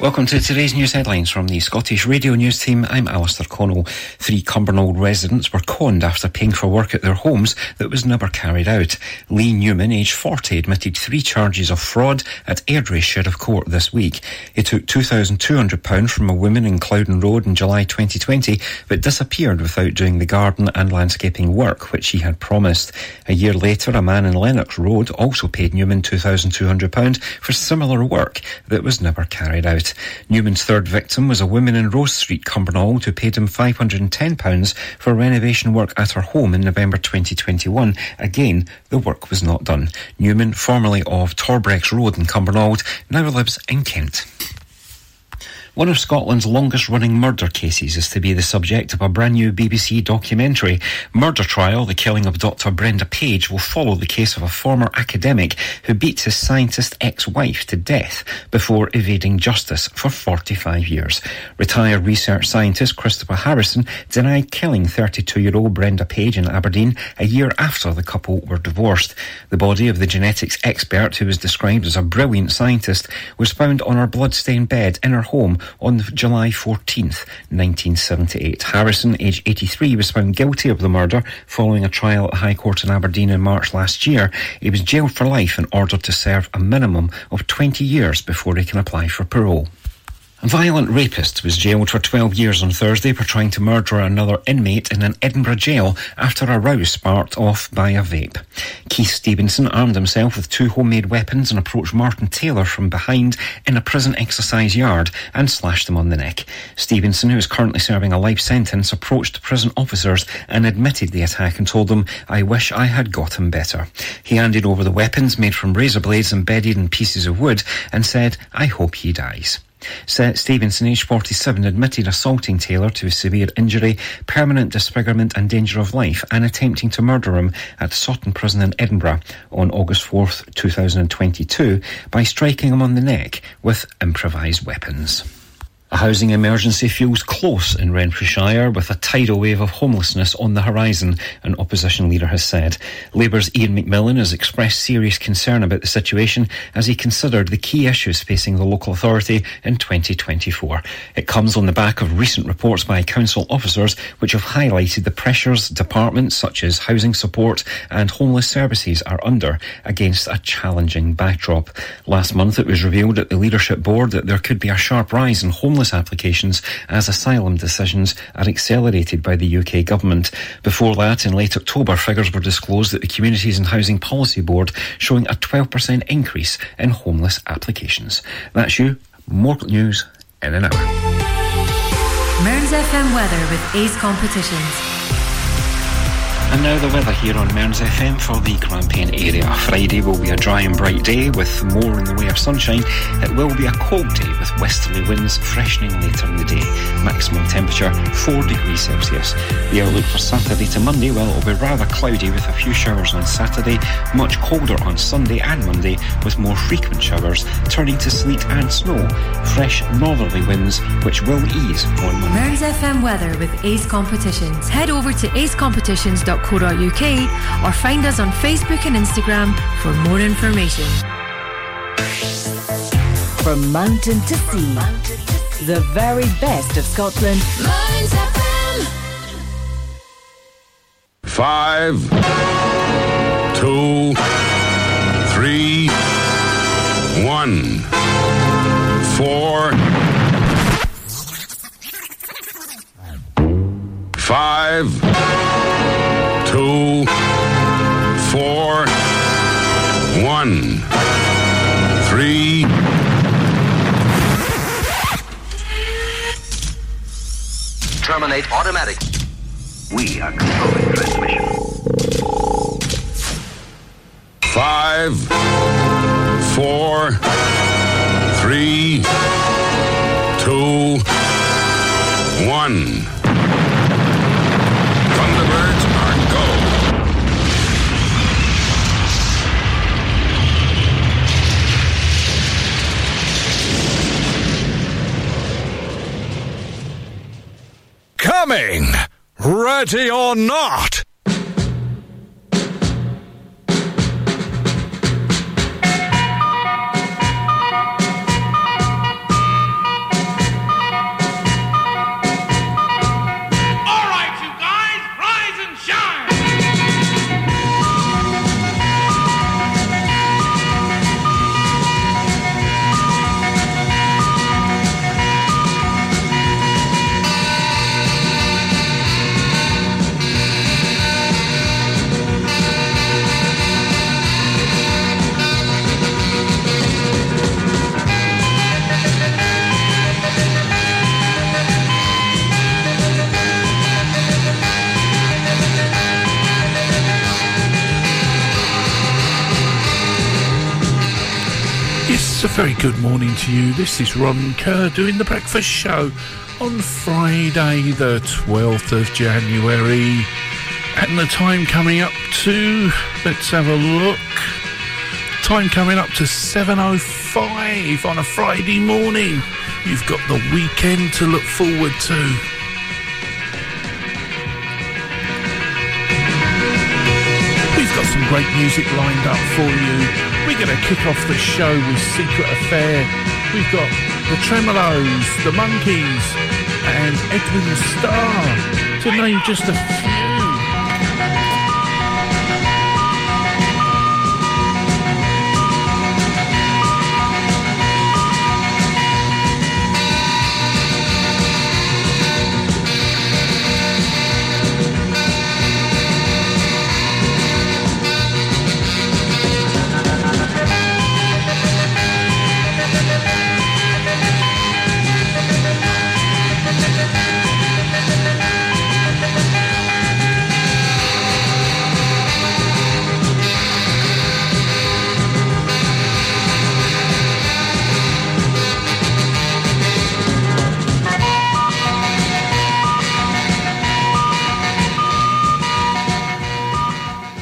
Welcome to today's news headlines from the Scottish Radio News team. I'm Alistair Connell. 3 Cumbernauld residents were conned after paying for work at their homes that was never carried out. Lee Newman, aged 40, admitted 3 charges of fraud at Airdrie Sheriff Court this week. He took £2,200 from a woman in Clouden Road in July 2020, but disappeared without doing the garden and landscaping work which he had promised. A year later, a man in Lennox Road also paid Newman £2,200 for similar work that was never carried out. Newman's third victim was a woman in Rose Street, Cumbernauld, who paid him £510 for renovation work at her home in November 2021. Again, the work was not done. Newman, formerly of Torbrex Road in Cumbernauld, now lives in Kent. One of Scotland's longest-running murder cases is to be the subject of a brand-new BBC documentary. Murder Trial, the killing of Dr. Brenda Page, will follow the case of a former academic who beat his scientist ex-wife to death before evading justice for 45 years. Retired research scientist Christopher Harrison denied killing 32-year-old Brenda Page in Aberdeen a year after the couple were divorced. The body of the genetics expert, who was described as a brilliant scientist, was found on her blood-stained bed in her home on July 14th, 1978. Harrison, aged 83, was found guilty of the murder following a trial at High Court in Aberdeen in March last year. He was jailed for life and ordered to serve a minimum of 20 years before he can apply for parole. A violent rapist was jailed for 12 years on Thursday for trying to murder another inmate in an Edinburgh jail after a row sparked off by a vape. Keith Stevenson armed himself with 2 homemade weapons and approached Martin Taylor from behind in a prison exercise yard and slashed him on the neck. Stevenson, who is currently serving a life sentence, approached prison officers and admitted the attack and told them, "I wish I had got him better." He handed over the weapons made from razor blades embedded in pieces of wood and said, "I hope he dies." Stevenson, aged 47, admitted assaulting Taylor to severe injury, permanent disfigurement and danger of life, and attempting to murder him at Saughton Prison in Edinburgh on August 4th, 2022, by striking him on the neck with improvised weapons. A housing emergency feels close in Renfrewshire, with a tidal wave of homelessness on the horizon, an opposition leader has said. Labour's Ian McMillan has expressed serious concern about the situation as he considered the key issues facing the local authority in 2024. It comes on the back of recent reports by council officers which have highlighted the pressures departments such as housing support and homeless services are under against a challenging backdrop. Last month it was revealed at the leadership board that there could be a sharp rise in homeless applications as asylum decisions are accelerated by the UK government. Before that, in late October, figures were disclosed at the Communities and Housing Policy Board showing a 12% increase in homeless applications. That's you. More news in an hour. Mearns FM weather with Ace Competitions. And now the weather here on Mearns FM for the Grampian area. Friday will be a dry and bright day with more in the way of sunshine. It will be a cold day with westerly winds freshening later in the day. Maximum temperature 4 degrees Celsius. The outlook for Saturday to Monday, well, it'll be rather cloudy with a few showers on Saturday, much colder on Sunday and Monday with more frequent showers, turning to sleet and snow. Fresh northerly winds which will ease on Monday. Mearns FM weather with Ace Competitions. Head over to acecompetitions.com .co.uk or find us on Facebook and Instagram for more information. From mountain to sea, the very best of Scotland. Mearns FM. 5, 2, 3, 1, 4, 5, 2, 4, 1, 3. Terminate automatic. We are controlling transmission. 5, 4, 3, 2, 1. Coming, ready or not. very good morning to you. This is Ron Kerr doing the breakfast show on Friday the 12th of January. And the time coming up to, let's have a look, time coming up to 7.05 on a Friday morning. You've got the weekend to look forward to. We've got some great music lined up for you. We're going to kick off the show with Secret Affair. We've got the Tremolos, the Monkeys, and Edwin Starr, to name just a few.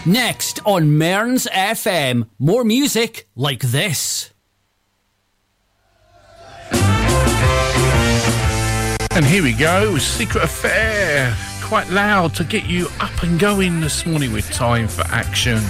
Next on Mearns FM, more music like this. And here we go, Secret Affair. Quite loud to get you up and going this morning with time for action.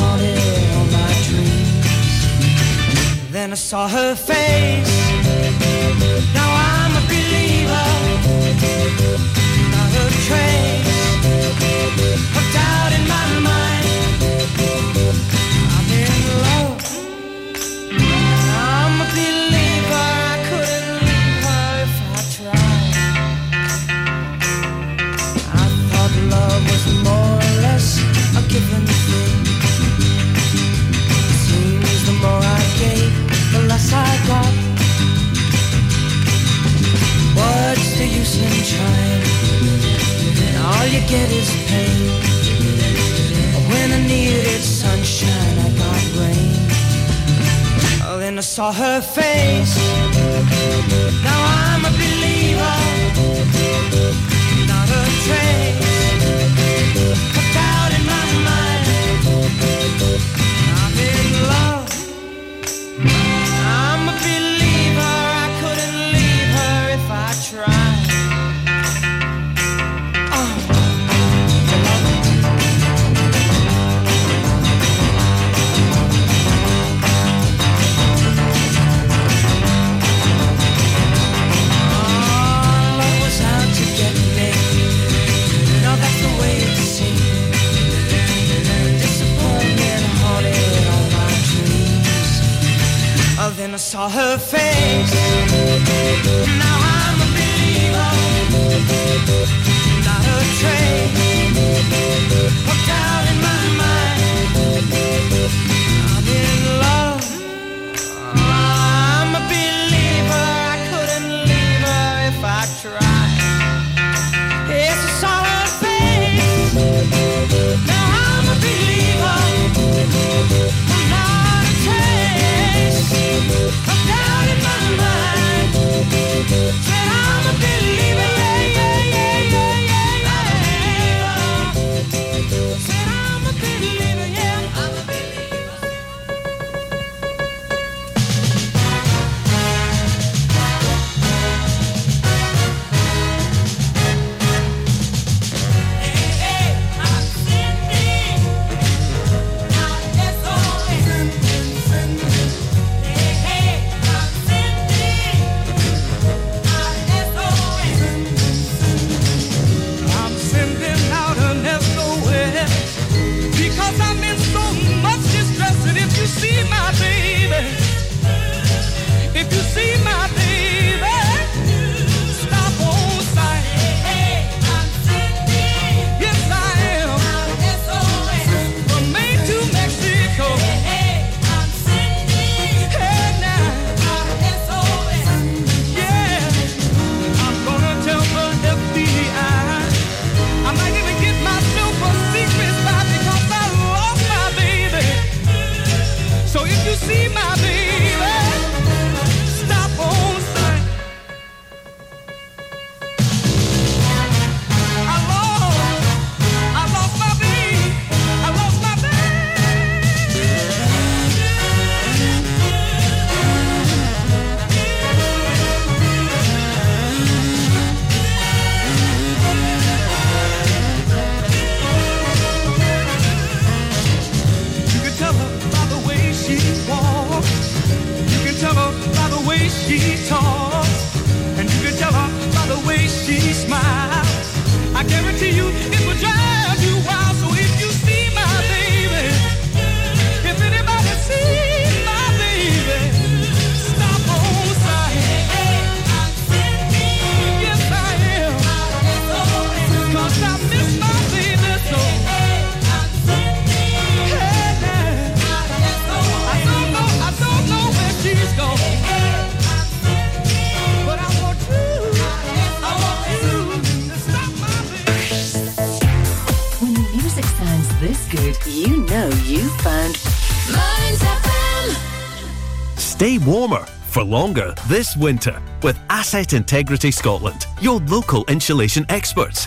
haunted all my dreams. Then I saw her face. Now I'm a believer. Not a trace of doubt in my mind. I'm in love. I'm a believer. I couldn't leave her if I tried. I thought love was more or less a given thing. Seems the more I gave, the less I got. What's the use in trying? All you get is pain. When I needed sunshine, I got rain. Oh, then I saw her face. Now I'm a believer. Not a trace of doubt in my mind. I'm in love. I'm a believer. I couldn't leave her if I tried. Then I saw her face. Now I'm a believer. Not a trace of doubt in my mind. I'm in love. I'm a believer. I couldn't leave her if I tried. Yes, I saw her face. Now I'm a believer. I'm down in my mind. Said I'm a believer. Said I'm a believer. Yeah, I'm a warmer for longer this winter with Asset Integrity Scotland, your local insulation experts.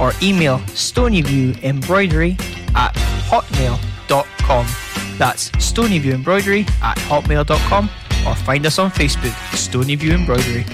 or email stoneyviewembroidery@hotmail.com. That's stoneyviewembroidery@hotmail.com, or find us on Facebook, Stoneyview Embroidery.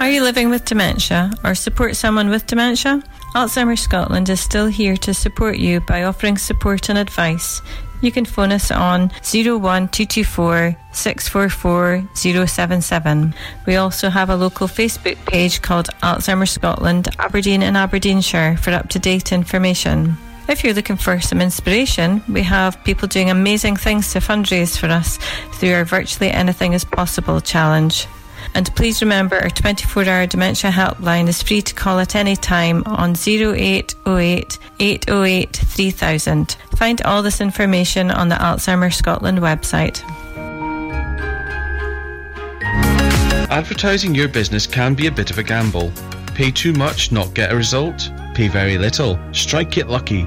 Are you living with dementia or support someone with dementia? Alzheimer's Scotland is still here to support you by offering support and advice. You can phone us on 01224 644 077. We also have a local Facebook page called Alzheimer's Scotland, Aberdeen and Aberdeenshire for up-to-date information. If you're looking for some inspiration, we have people doing amazing things to fundraise for us through our Virtually Anything is Possible challenge. And please remember our 24-hour dementia helpline is free to call at any time on 0808 808 3000. Find all this information on the Alzheimer's Scotland website. Advertising your business can be a bit of a gamble. Pay too much, not get a result. Pay very little, strike it lucky.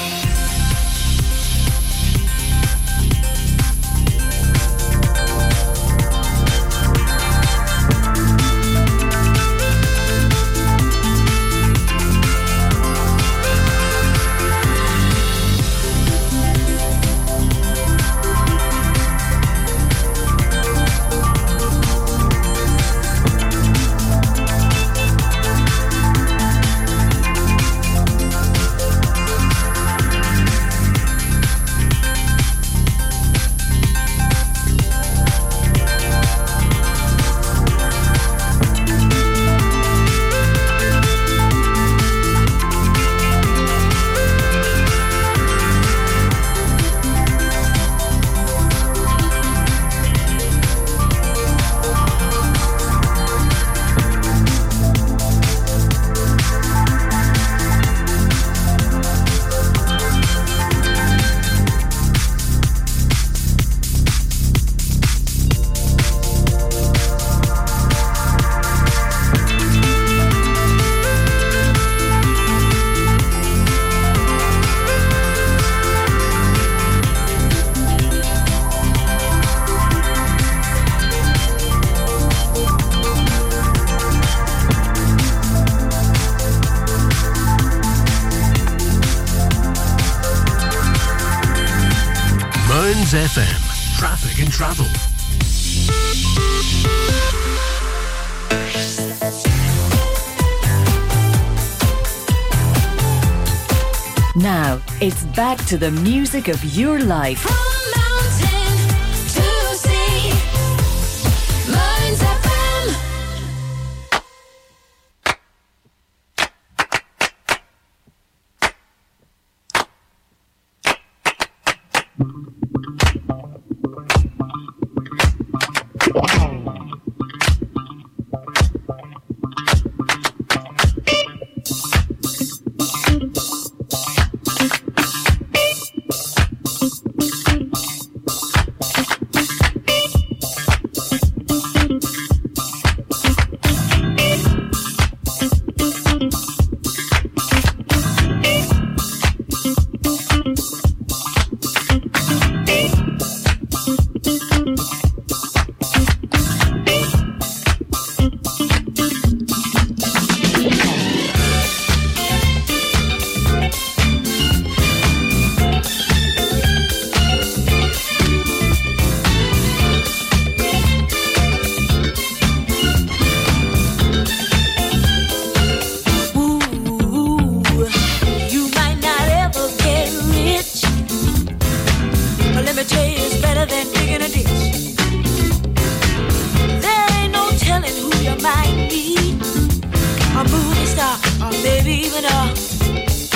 FM, traffic and travel. Now, it's back to the music of your life. From mountain to sea, Mearns FM. Let me tell you, it's better than digging a ditch. There ain't no telling who you might be. A movie star, or maybe even a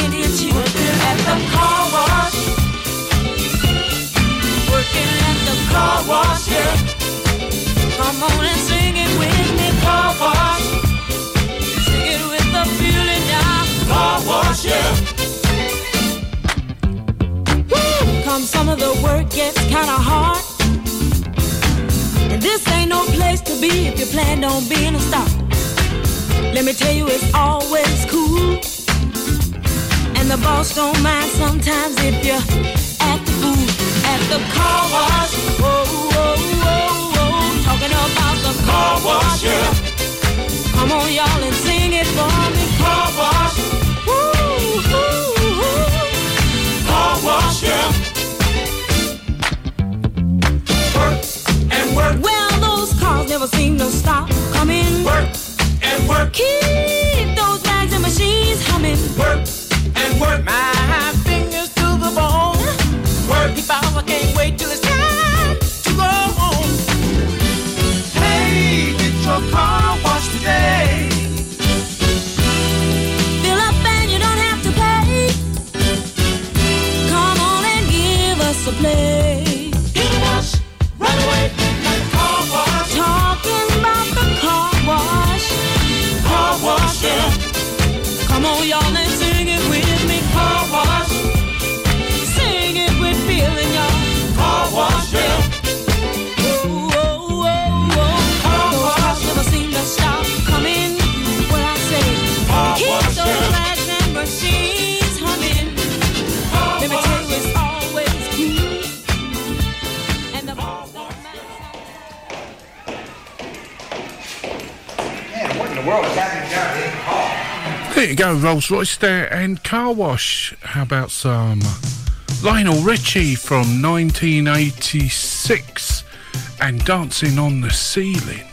Indian chief. Working at the car wash. Working at the car wash, yeah. Come on and sing it with me, car wash. Sing it with the feeling now, car wash, yeah. Some of the work gets kind of hard, and this ain't no place to be if you plan on being a star. Let me tell you, it's always cool, and the boss don't mind sometimes if you're at the booth, at the car wash. Whoa, whoa, whoa, whoa, talking about the car wash, yeah. Come on, y'all, and sing it for me, car wash. Woo, woo, woo, car wash, yeah. Work. Well, those cars never seem to stop coming. Work and work. Keep those bags and machines humming. Work and work. My fingers to the bone. Work. Keep out, I can't wait till it's time to go home. Hey, get your car washed today. Fill up and you don't have to pay. Come on and give us a play. Come on, y'all, and sing it with me, car wash. Sing it with feeling, y'all, car wash, yeah. Whoa, whoa, whoa, whoa, car those wash. Cars never seem to stop coming. What I say, car keep wash, those yeah. Lights and machines humming. Car let me wash. Tell you, it's always cute. And the car wash. Man, what in the world is happening down here? There you go, Rolls Royce there and car wash. How about some Lionel Richie from 1986 and Dancing on the Ceiling?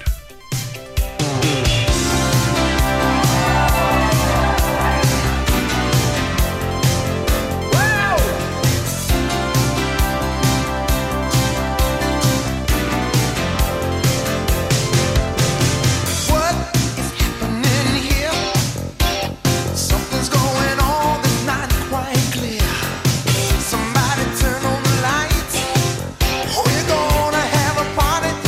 Tonight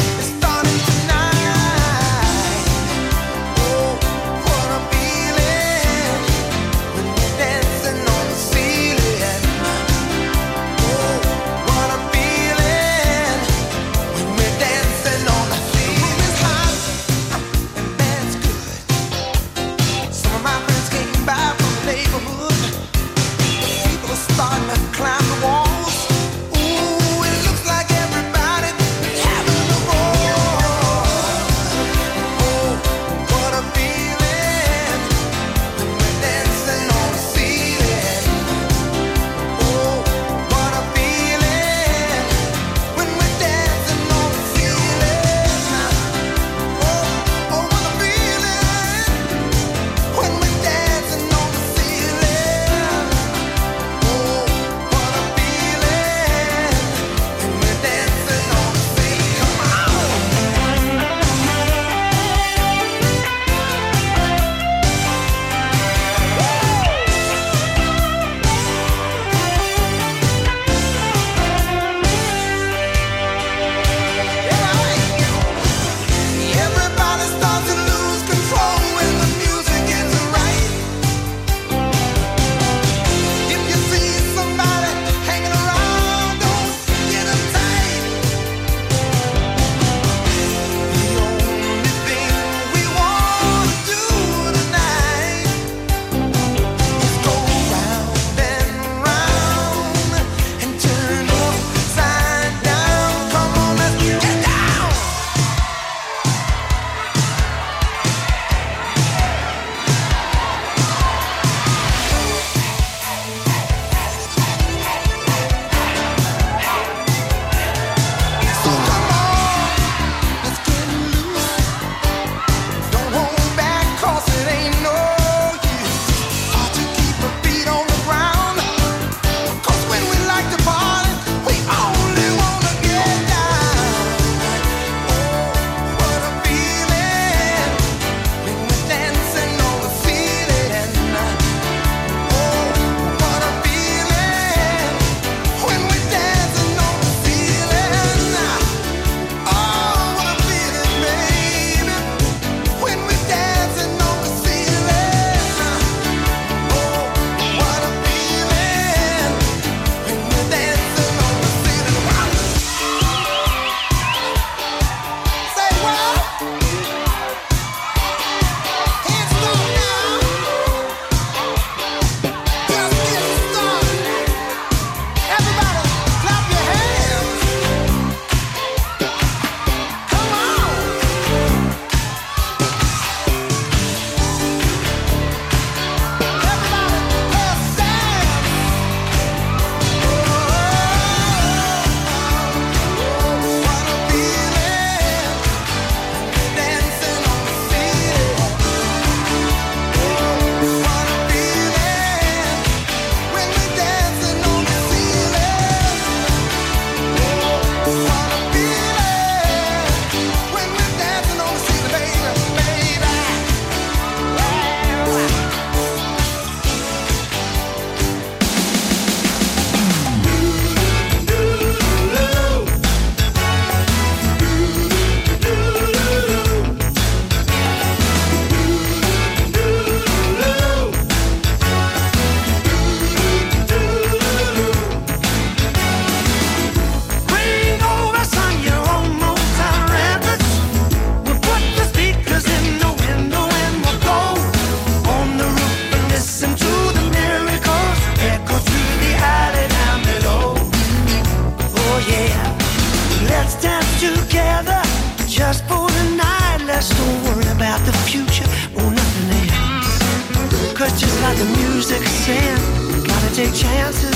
yeah. Let's dance together just for the night. Let's don't worry about the future or nothing else. Cause just like the music saying, gotta take chances.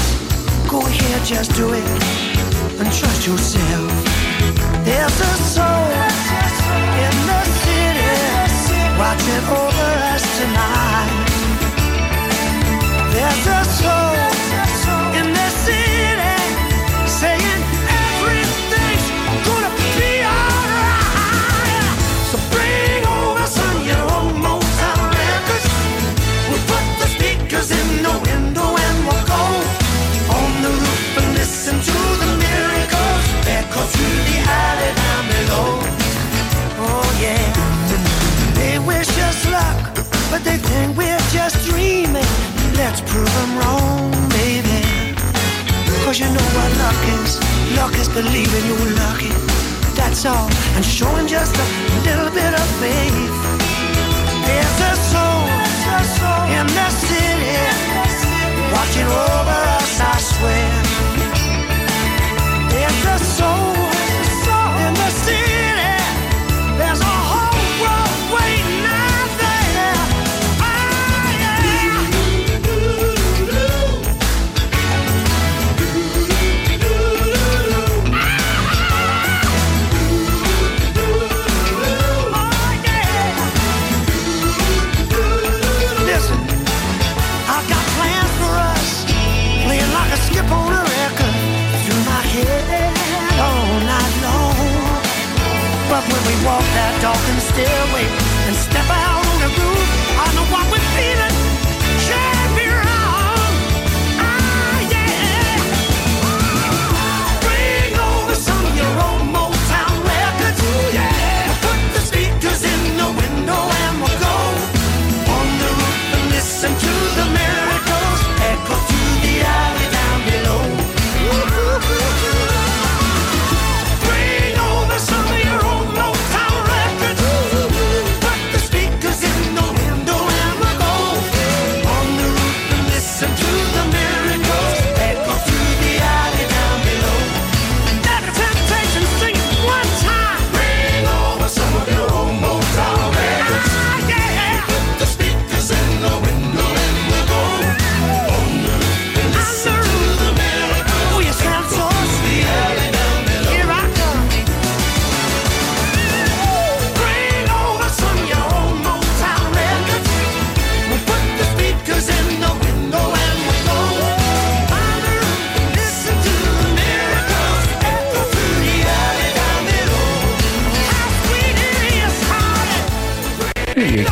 Go ahead, just do it and trust yourself. There's a soul in the city watching over us tonight. There's a soul in the city saying everything's gonna be alright. So bring over some your old Motown records. We'll put the speakers in the window and we'll go on the roof and listen to the miracles echo through the alley down below. Oh yeah. They wish us luck, but they think we're just dreaming. Let's prove them wrong, baby. Cause you know what luck is. Luck is believing you're lucky. That's all. And showing just a little bit of faith. There's a soul in the city watching over us, I swear. There's a soul in the city. There's a whole world waiting out there. On a record through my head all night long. But when we walk that darkened stairway and step out on the roof, I know what we're feeling can't be wrong. Ah, yeah. Bring over some of your old Motown records. Ooh, yeah. We'll put the speakers in the window and we'll go on the roof and listen to the miracles echo through the alley.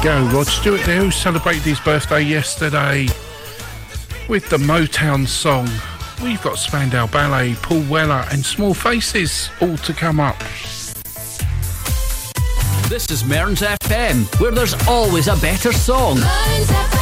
Go, Rod Stewart now, who celebrated his birthday yesterday with the Motown song. We've got Spandau Ballet, Paul Weller and Small Faces all to come up. This is Mearns FM, where there's always a better song. Mearns FM.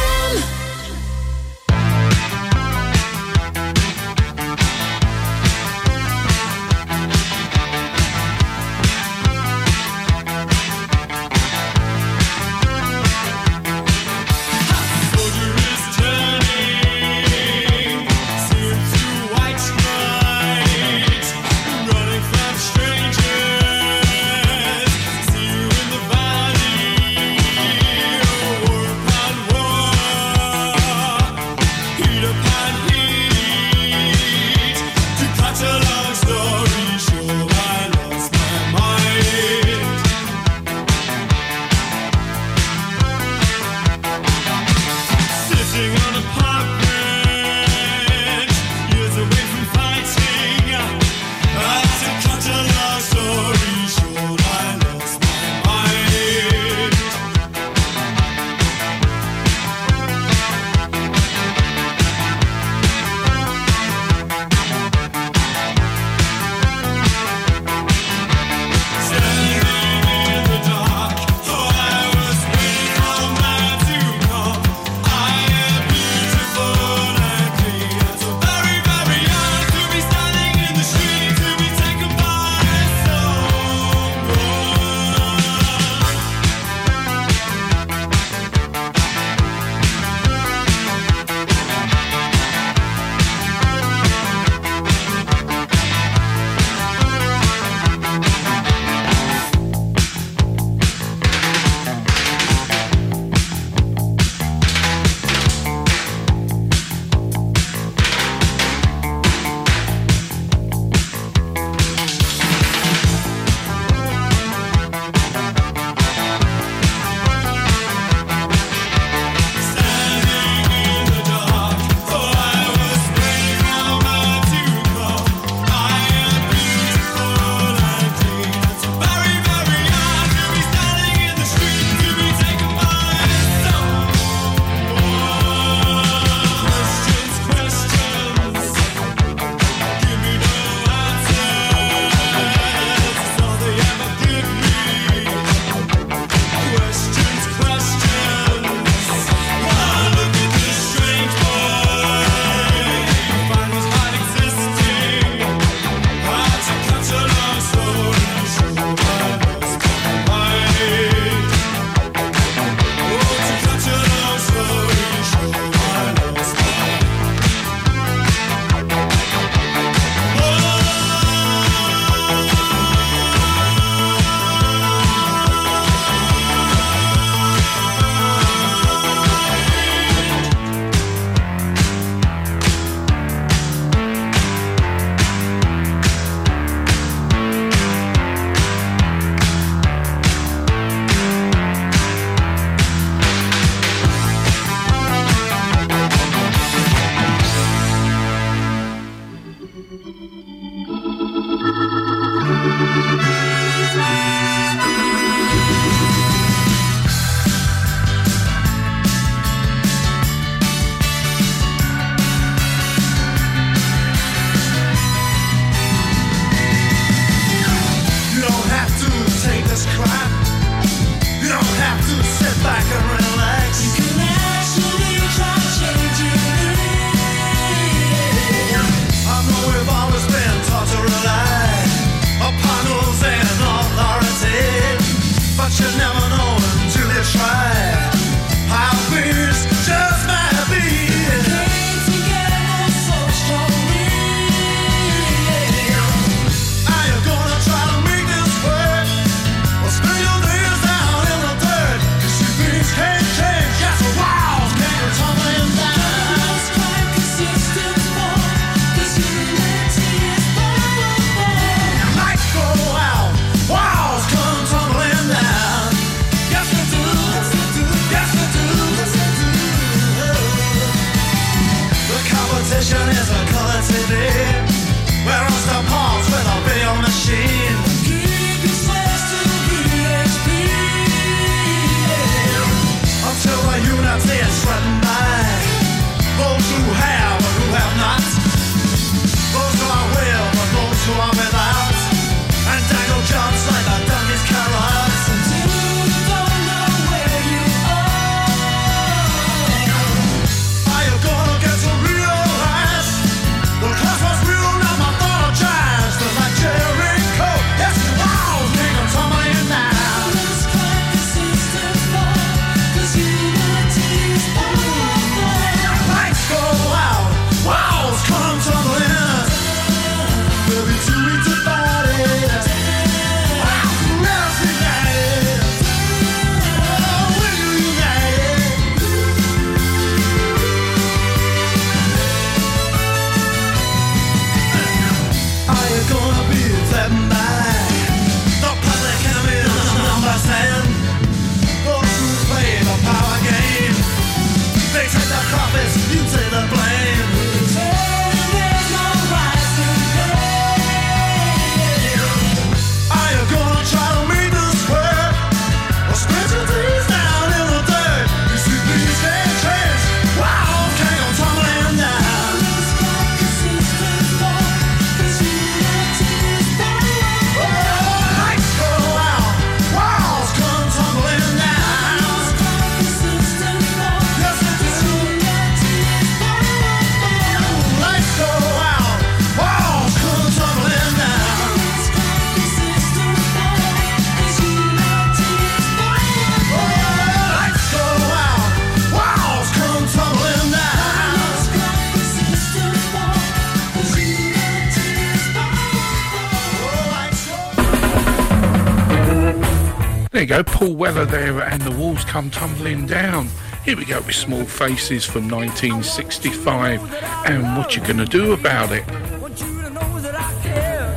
Go, Paul Weller there, and the walls come tumbling down. Here we go with Small Faces from 1965, and what you gonna do about it? I want you to know that I care.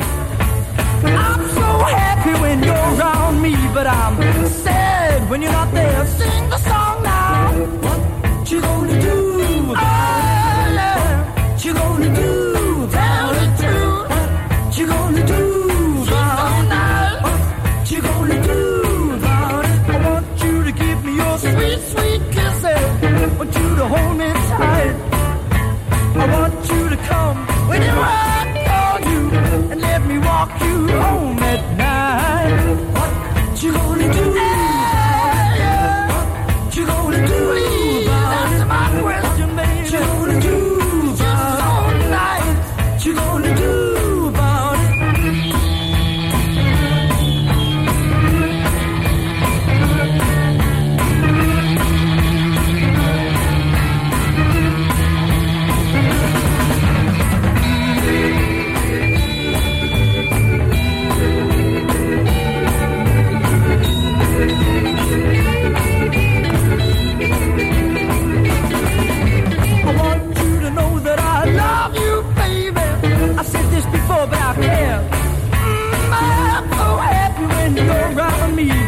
I'm so happy when you're around me, but I'm sad when you're not there. Sing the song now. What you gonna do? Oh, yeah. What you gonna do? Tell the truth. What you gonna do? Sweet, sweet kisses. I want you to hold me tight. I want you to come when you ride on you and let me walk you home at night. What you gonna do? Yeah, yeah. What you gonna do? Please answer my question, baby. What you gonna do about it? All night. What you gonna do?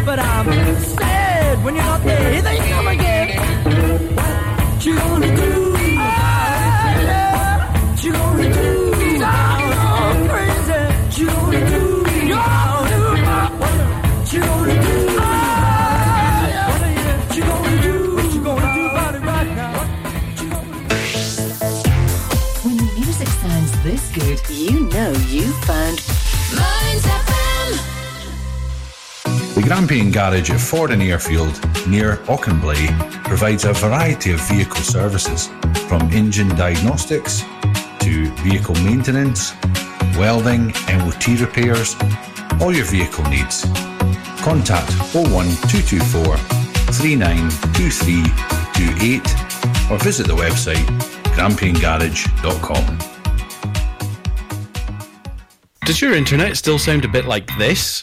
But I'm sad when you're not there. Here they come again. What you gonna do? Oh, yeah. What you gonna do? I'm so crazy. What you gonna do? You're Grampian Garage at Fordham Airfield near Auchenblae provides a variety of vehicle services, from engine diagnostics to vehicle maintenance, welding, MOT repairs, all your vehicle needs. Contact 01224 392328 or visit the website grampiangarage.com. Does your internet still sound a bit like this?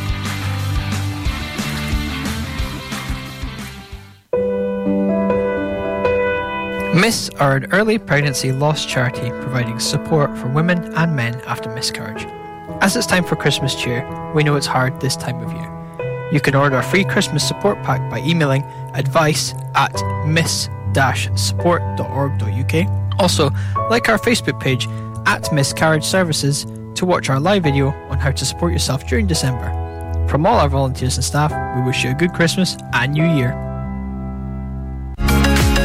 MISS are an early pregnancy loss charity providing support for women and men after miscarriage. As it's time for Christmas cheer, we know it's hard this time of year. You can order a free Christmas support pack by emailing advice@miss-support.org.uk. Also, like our Facebook page at Miscarriage Services to watch our live video on how to support yourself during December. From all our volunteers and staff, we wish you a good Christmas and New Year.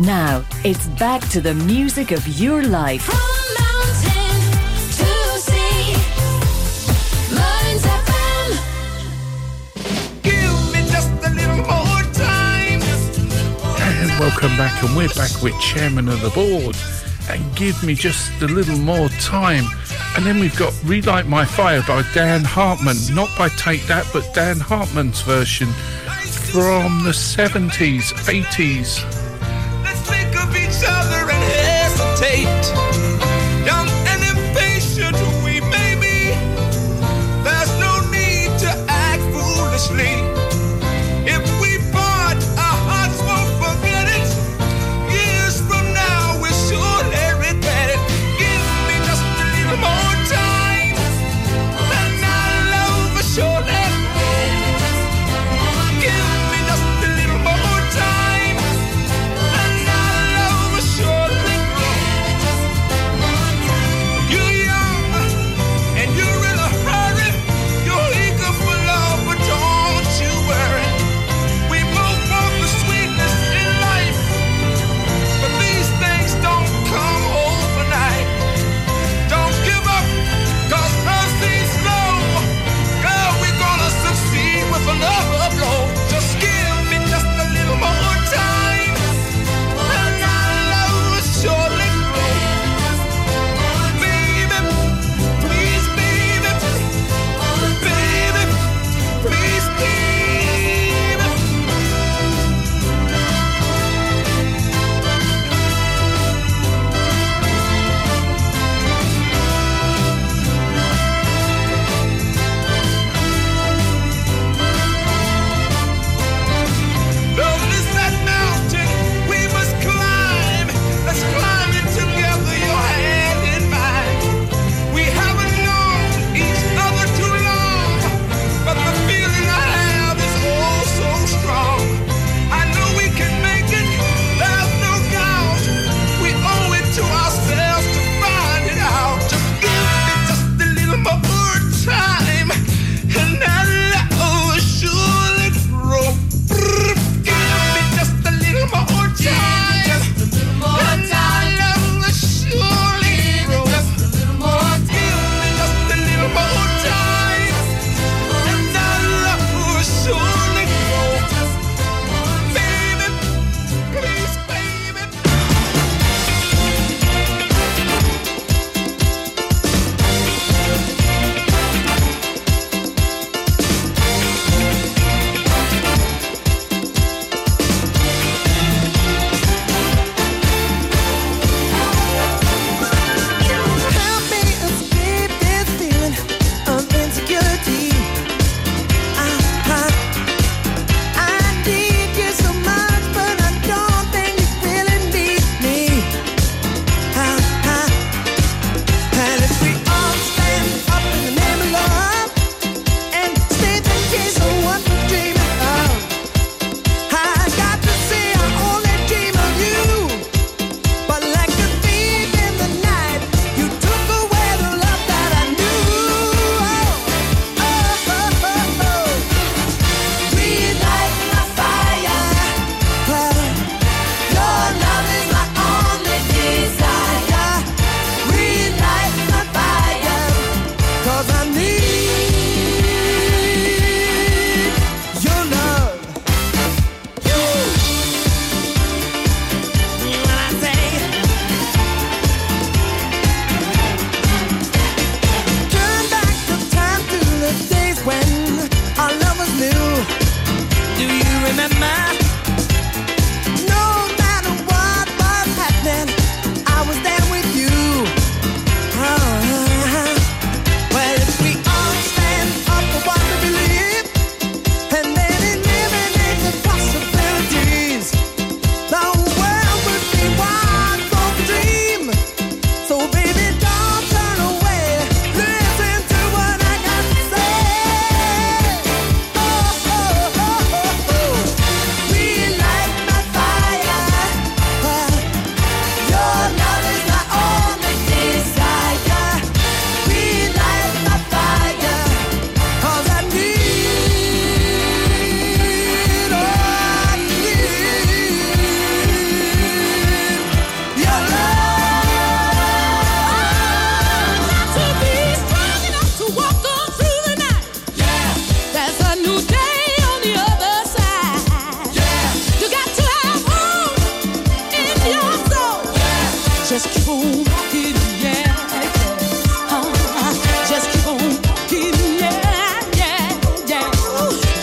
Now, it's back to the music of your life. From mountain to sea, Mearns FM. Give me just a little more time. Welcome back, and we're back with Chairman of the Board. And give me just a little more time. And then we've got Relight My Fire by Dan Hartman. Not by Take That, but Dan Hartman's version from the 70s, 80s. Each other and hesitate, young and impatient we may be. There's no need to act foolishly. If we part, our hearts won't forget it. Years from now we'll surely regret it. Give me just a little more time, and our love will surely. Give me just a little more time. Sure.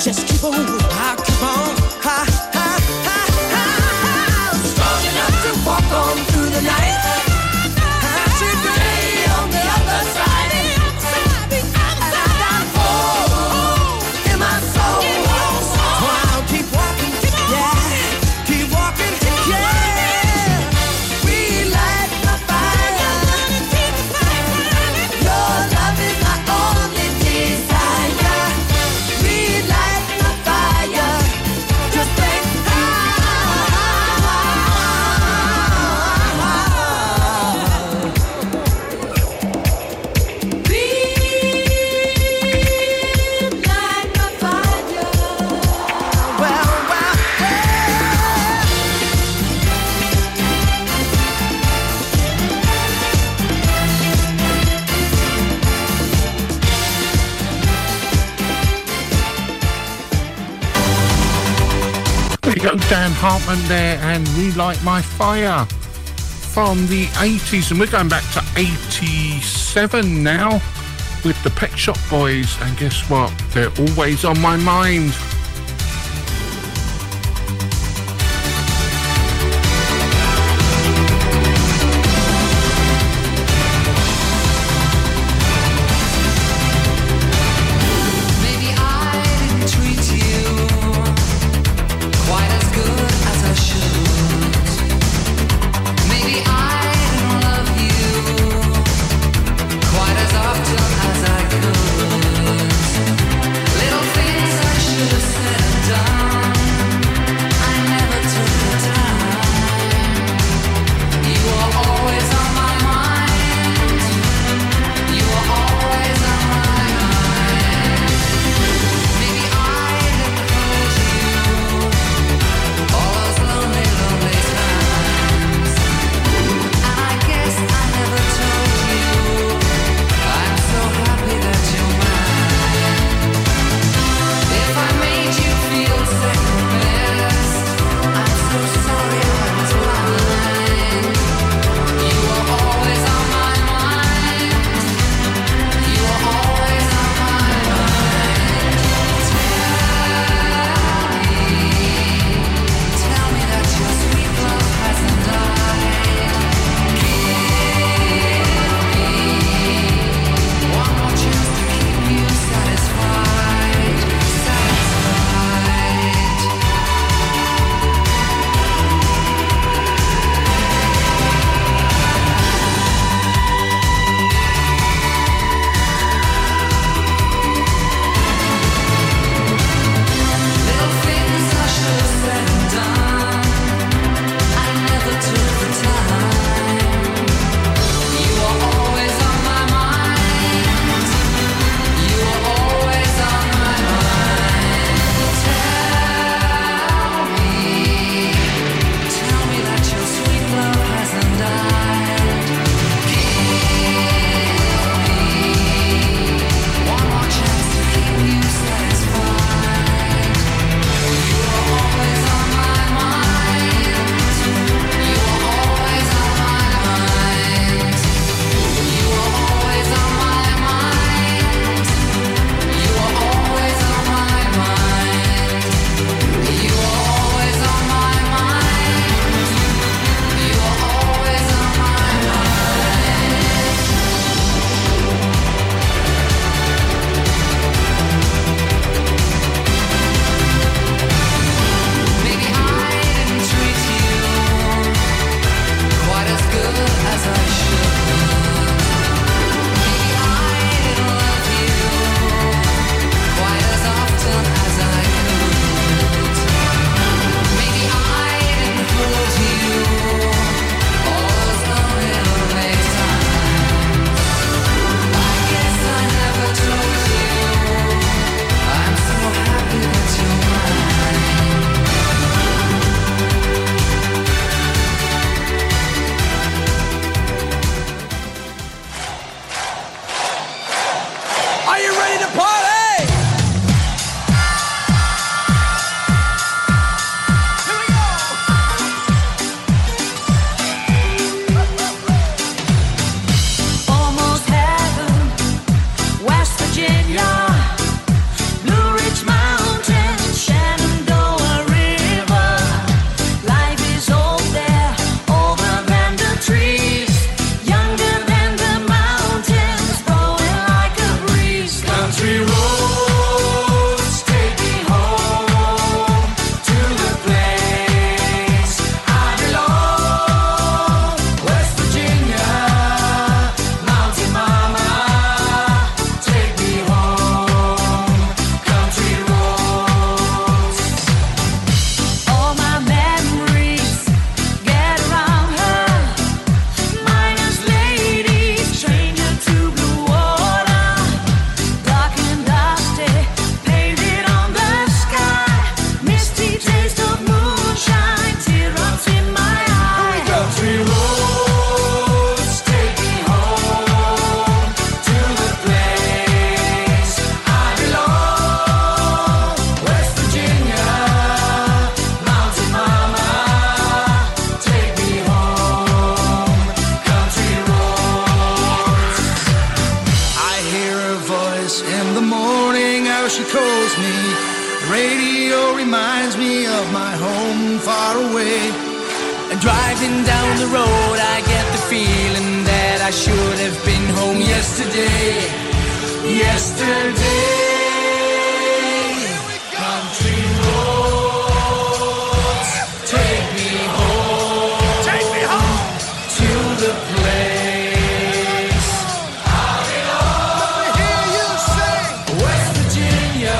Just keep on moving, I keep on, ha, ha, ha, ha. Strong enough to walk on through the night. Today on the other side, and I don't fall in my soul. Well, keep walking, yeah. We light the fire. Your love is my only desire. We light the fire. Just think how. Light the fire. Well, yeah. We got Dan Hartman there and Relight My Fire from the 80s, and we're going back to 87 now with the Pet Shop Boys, and guess what? They're always on my mind. Maybe I didn't treat you quite as good as I should. Maybe I didn't love you quite as often as I could. Little things I should have radio reminds me of my home far away. And driving down the road, I get the feeling that I should have been home yesterday. Yesterday, country roads, take me home. Take me home to the place I belong. Hear you sing. West Virginia,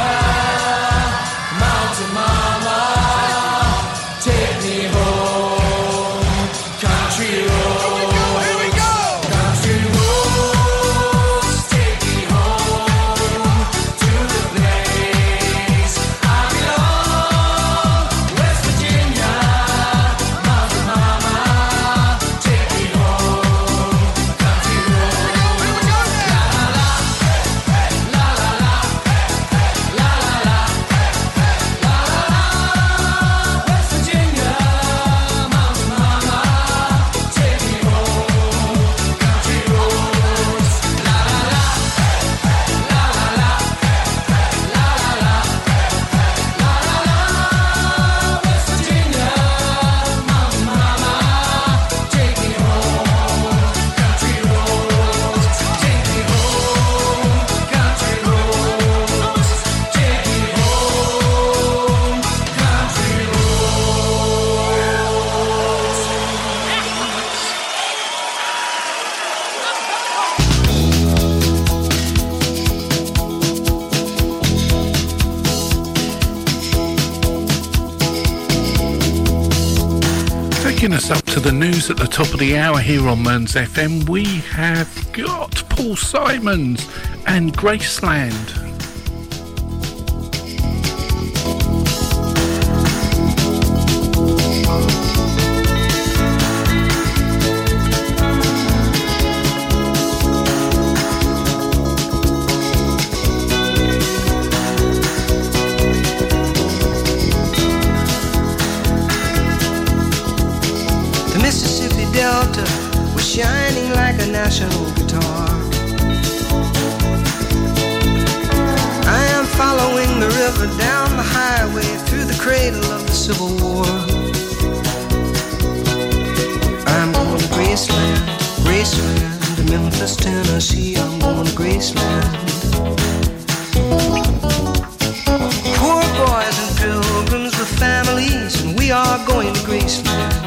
Mountain Mama, take me home. Country roads. Here we go. Country roads, take me home to the place I belong. West Virginia, Mountain Mama, take me home. Country roads. West Virginia, Mountain Mama, take me home. Country roads. La la la, la la la, la la la, la la la. West Virginia, Mountain Mama, take me home. Country roads, take me home. Country roads, take me home. Country roads. Taking us up to the news at the top of the hour here on Mearns FM, we have got Paul Simons and Graceland. The Mississippi Delta was shining like a national guitar. I am following the river down the highway through the cradle of the Civil War. I'm going to Graceland, Graceland, to Memphis, Tennessee. I'm going to Graceland. Poor boys and pilgrims with families, and we are going to Graceland.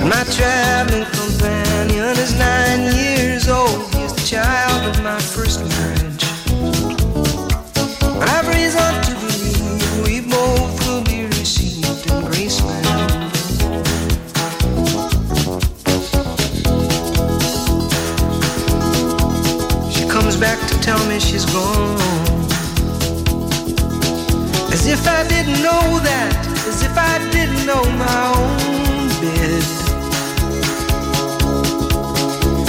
My traveling companion is 9 years old. He's the child of my first marriage. I've reason to believe we both will be received in Graceland. She comes back to tell me she's gone, as if I didn't know that, as if I didn't know my own bed,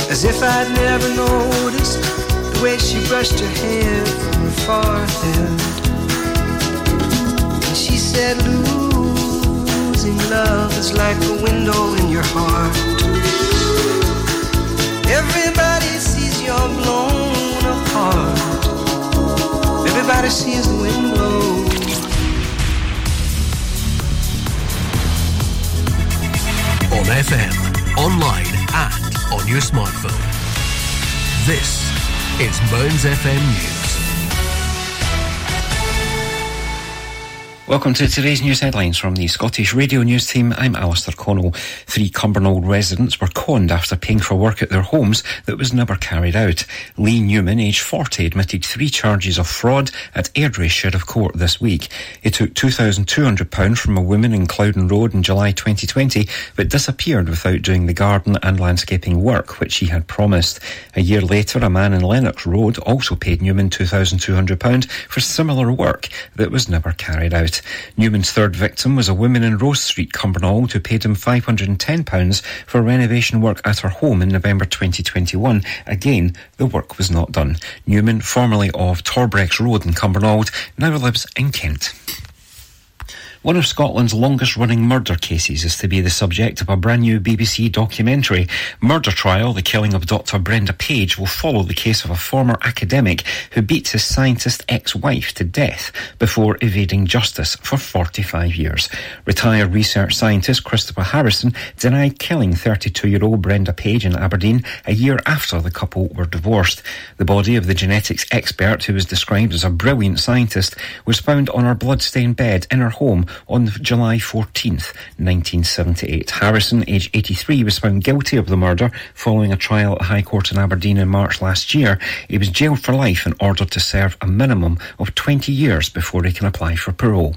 as if I'd never noticed the way she brushed her hair from her forehead. And she said, losing love is like a window in your heart. Everybody sees you're blown apart. Everybody sees the wind blow. On FM, online, and on your smartphone. This is Mearns FM News. Welcome to today's news headlines from the Scottish Radio News team. I'm Alistair Connell. 3 Cumbernauld residents were conned after paying for work at their homes that was never carried out. Lee Newman, aged 40, admitted 3 charges of fraud at Airdrie Sheriff Court this week. He took £2,200 from a woman in Clouden Road in July 2020, but disappeared without doing the garden and landscaping work which he had promised. A year later, a man in Lennox Road also paid Newman £2,200 for similar work that was never carried out. Newman's third victim was a woman in Rose Street, Cumbernauld, who paid him £510 for renovation work at her home in November 2021. Again, the work was not done. Newman, formerly of Torbrex Road in Cumbernauld, now lives in Kent. One of Scotland's longest-running murder cases is to be the subject of a brand-new BBC documentary. Murder Trial, the killing of Dr. Brenda Page, will follow the case of a former academic who beats his scientist ex-wife to death before evading justice for 45 years. Retired research scientist Christopher Harrison denied killing 32-year-old Brenda Page in Aberdeen a year after the couple were divorced. The body of the genetics expert, who was described as a brilliant scientist, was found on her bloodstained bed in her home on July 14th, 1978. Harrison, aged 83, was found guilty of the murder following a trial at the High Court in Aberdeen in March last year. He was jailed for life and ordered to serve a minimum of 20 years before he can apply for parole.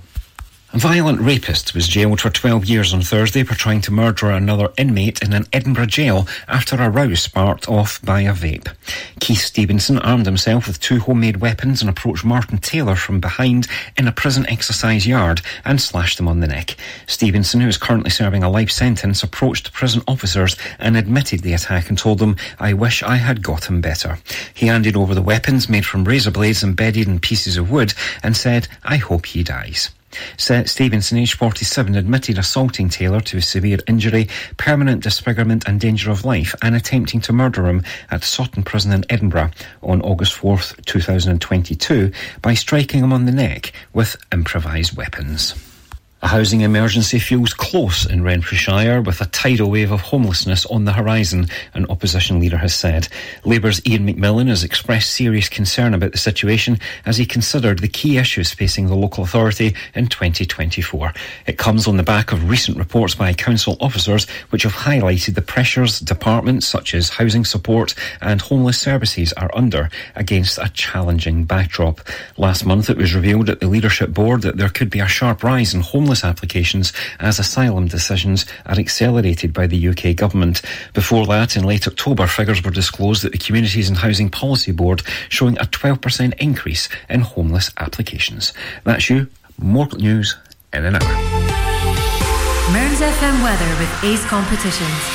A violent rapist was jailed for 12 years on Thursday for trying to murder another inmate in an Edinburgh jail after a row sparked off by a vape. Keith Stevenson armed himself with two homemade weapons and approached Martin Taylor from behind in a prison exercise yard and slashed him on the neck. Stevenson, who is currently serving a life sentence, approached prison officers and admitted the attack and told them, "I wish I had got him better." He handed over the weapons made from razor blades embedded in pieces of wood and said, "I hope he dies." Stevenson, aged 47, admitted assaulting Taylor to severe injury, permanent disfigurement and danger of life, and attempting to murder him at Saughton Prison in Edinburgh on August 4th, 2022, by striking him on the neck with improvised weapons. A housing emergency feels close in Renfrewshire, with a tidal wave of homelessness on the horizon, an opposition leader has said. Labour's Ian McMillan has expressed serious concern about the situation as he considered the key issues facing the local authority in 2024. It comes on the back of recent reports by council officers which have highlighted the pressures departments such as housing support and homeless services are under against a challenging backdrop. Last month it was revealed at the leadership board that there could be a sharp rise in homelessness applications as asylum decisions are accelerated by the UK government. Before that, in late October, figures were disclosed at the Communities and Housing Policy Board showing a 12% increase in homeless applications. That's you. More news in an hour. Mearns FM weather with Ace Competitions.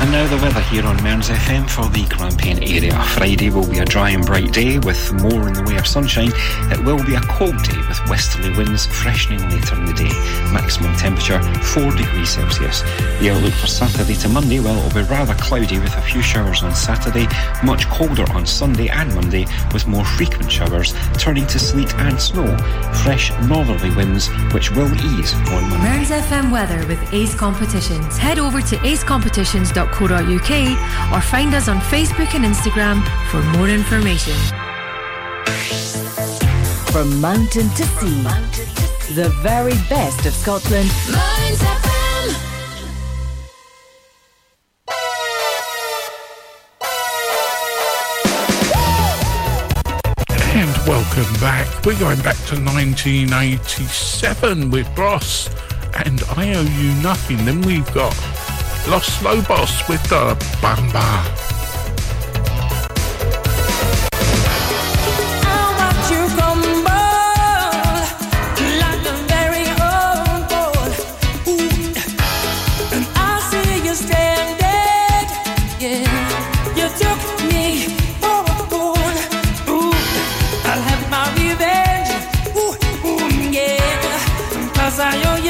And now the weather here on Mearns FM for the Grampian area. Friday will be a dry and bright day with more in the way of sunshine. It will be a cold day with westerly winds freshening later in the day. Maximum temperature 4 degrees Celsius. The outlook for Saturday to Monday, well, it will be rather cloudy with a few showers on Saturday, much colder on Sunday and Monday with more frequent showers turning to sleet and snow. Fresh northerly winds which will ease on Monday. Mearns FM weather with Ace Competitions. Head over to acecompetitions.com .co.uk or find us on Facebook and Instagram for more information. From mountain to sea, the very best of Scotland. Mearns FM. And welcome back. We're going back to 1987 with Bros and I Owe You Nothing. Then we've got Los Lobos with the Bamba.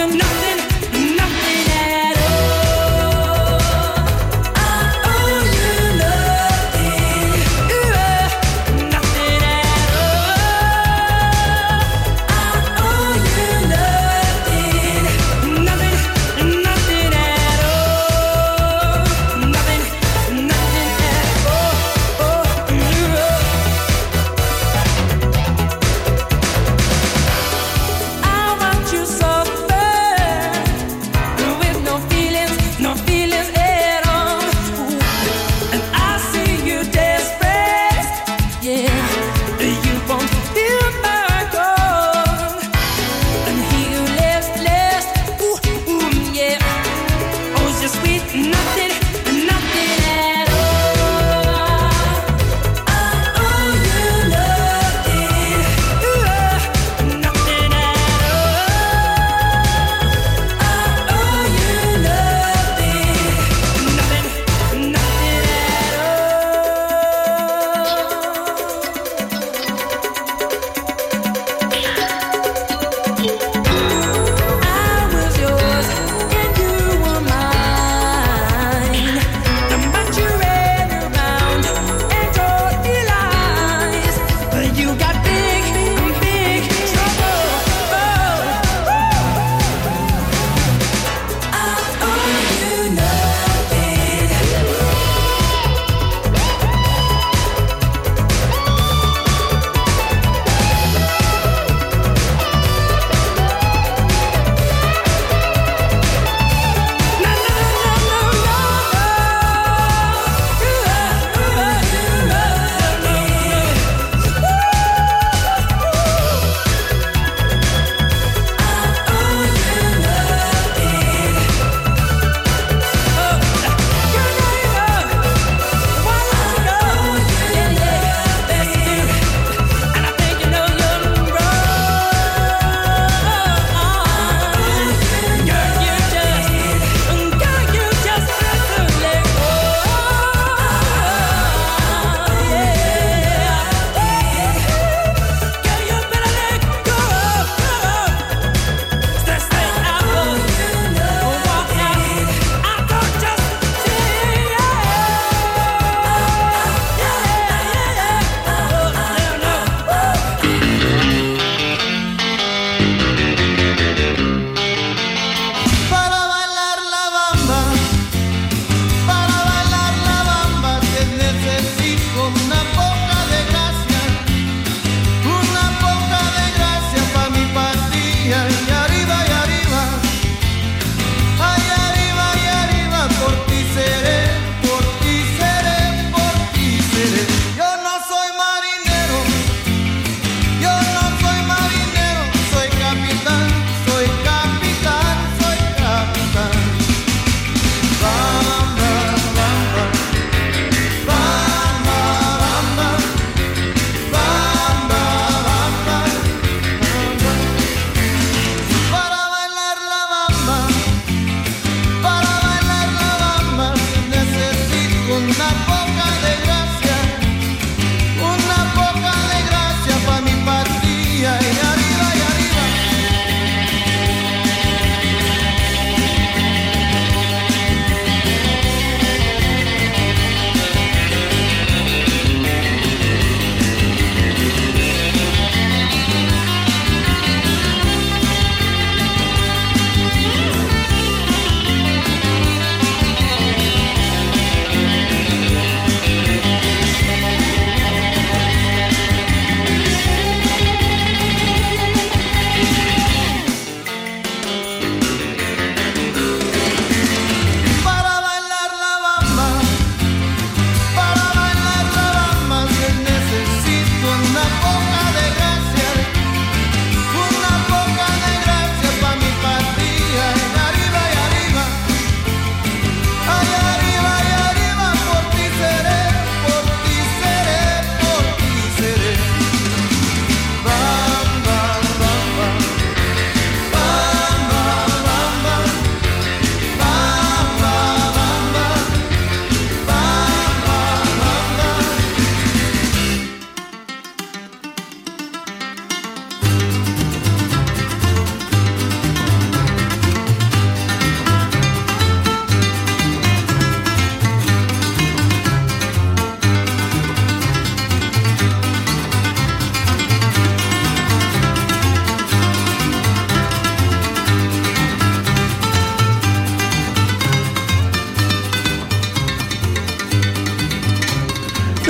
Nothing at all. I owe you nothing.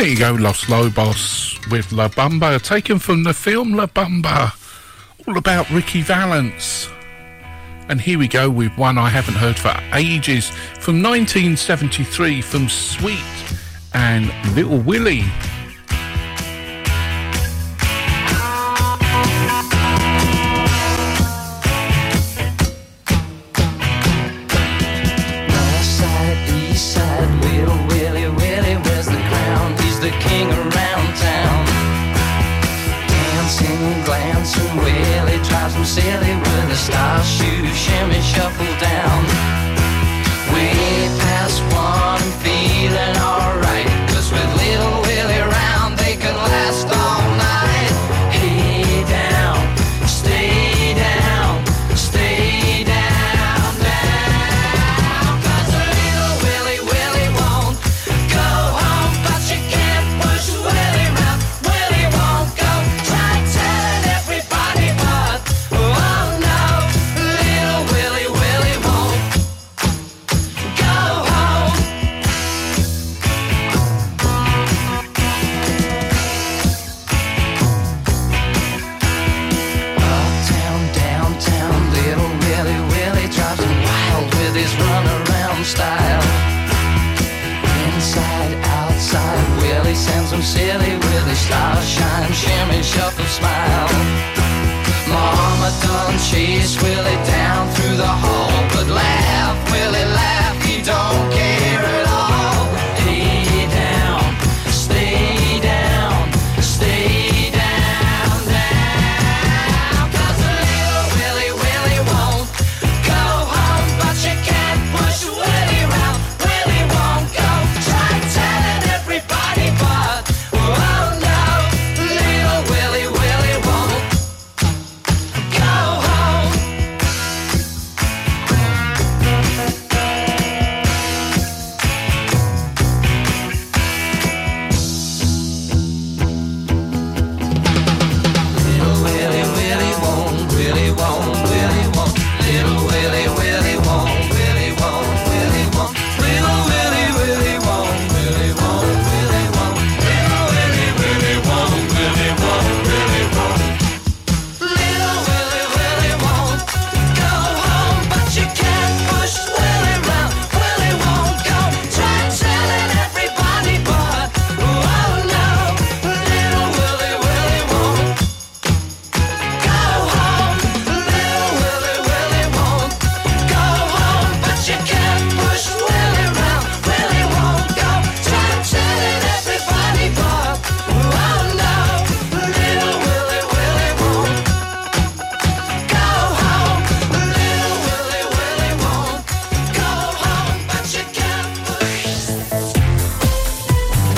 There you go, Los Lobos with La Bamba, taken from the film La Bamba, all about Ricky Valance. And here we go with one I haven't heard for ages, from 1973, from Sweet and Little Willie. Silly with the star shoes, shimmy, shuffle down. Way past one, I'm feeling alright, 'cause with Little Willie round, they can last all night. Hey down, stay down, stay down, down. 'Cause Little Willie, Willie won't go home, but you can't push Willie round. Willie won't go, try telling everybody what. Style. Inside, outside, Willie sends them silly with his starshine, shimmy, shuffle, smile. Mama done chase Willie down through the hall, but laugh, Willie laugh, he don't care at all. Hey down, stay down, stay down.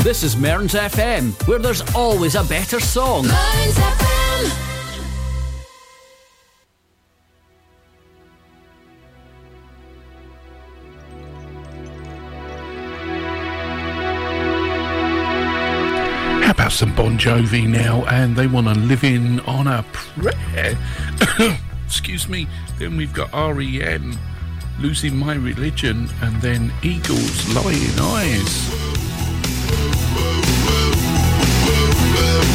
This is Mearns FM, where there's always a better song. Mearns FM. How about some Bon Jovi now? And they want to live in on a prayer. Excuse me. Then we've got REM, Losing My Religion, and then Eagles, Lying Eyes. Look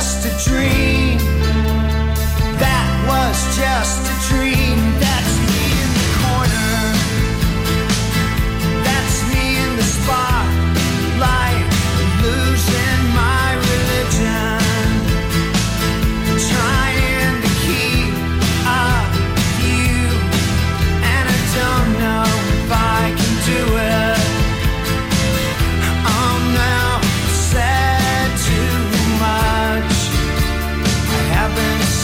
just a dream. That was just a dream. That's me in the corner. That's me in the spotlight, losing my religion, trying to keep up with you. And I don't know if I can do it.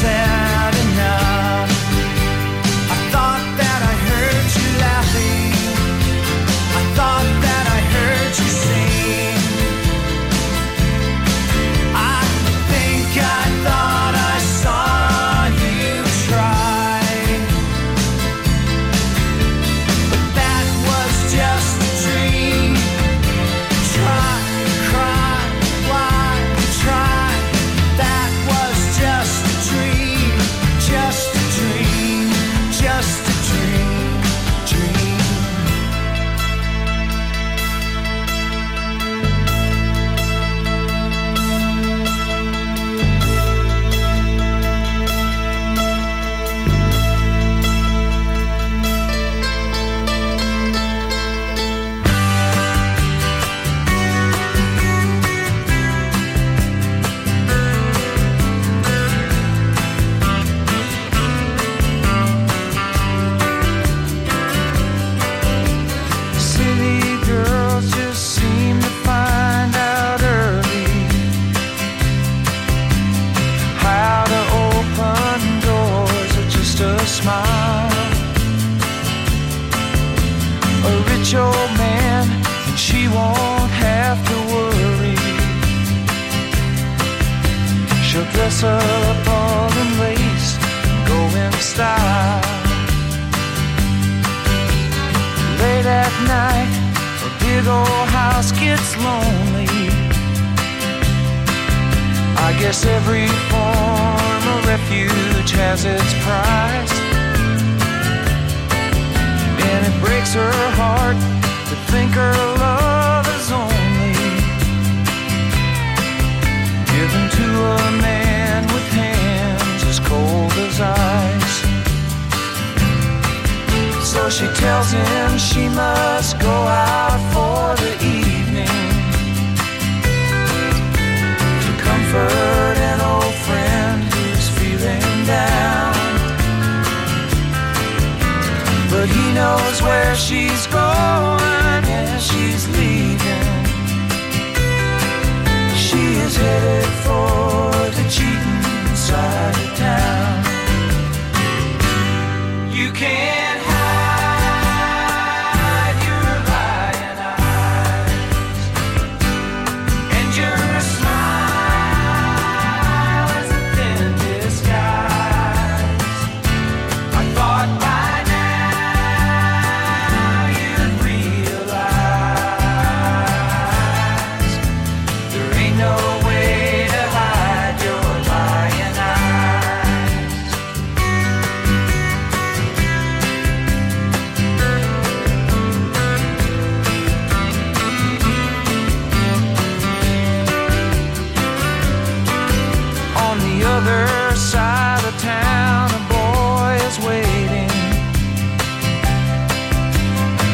Sad enough. I thought that I heard you laughing. I thought that I heard you sing. I think I thought I saw you try. But that was just a dream. Try, cry, fly, try. That was just a dream. Dress up all in lace, go in style. Late at night, a big old house gets lonely. I guess every form of refuge has its price. And it breaks her heart to think her love is only given to a man with hands as cold as ice. So she tells him she must go out for the evening to comfort an old friend who's feeling down. But he knows where she's going and she's leaving. She is headed for the cheating side of town. You can't hide your lying eyes, and your smile is a thin disguise. I thought by now you'd realize there ain't no way to hide your lying eyes. On the other side of town, a boy is waiting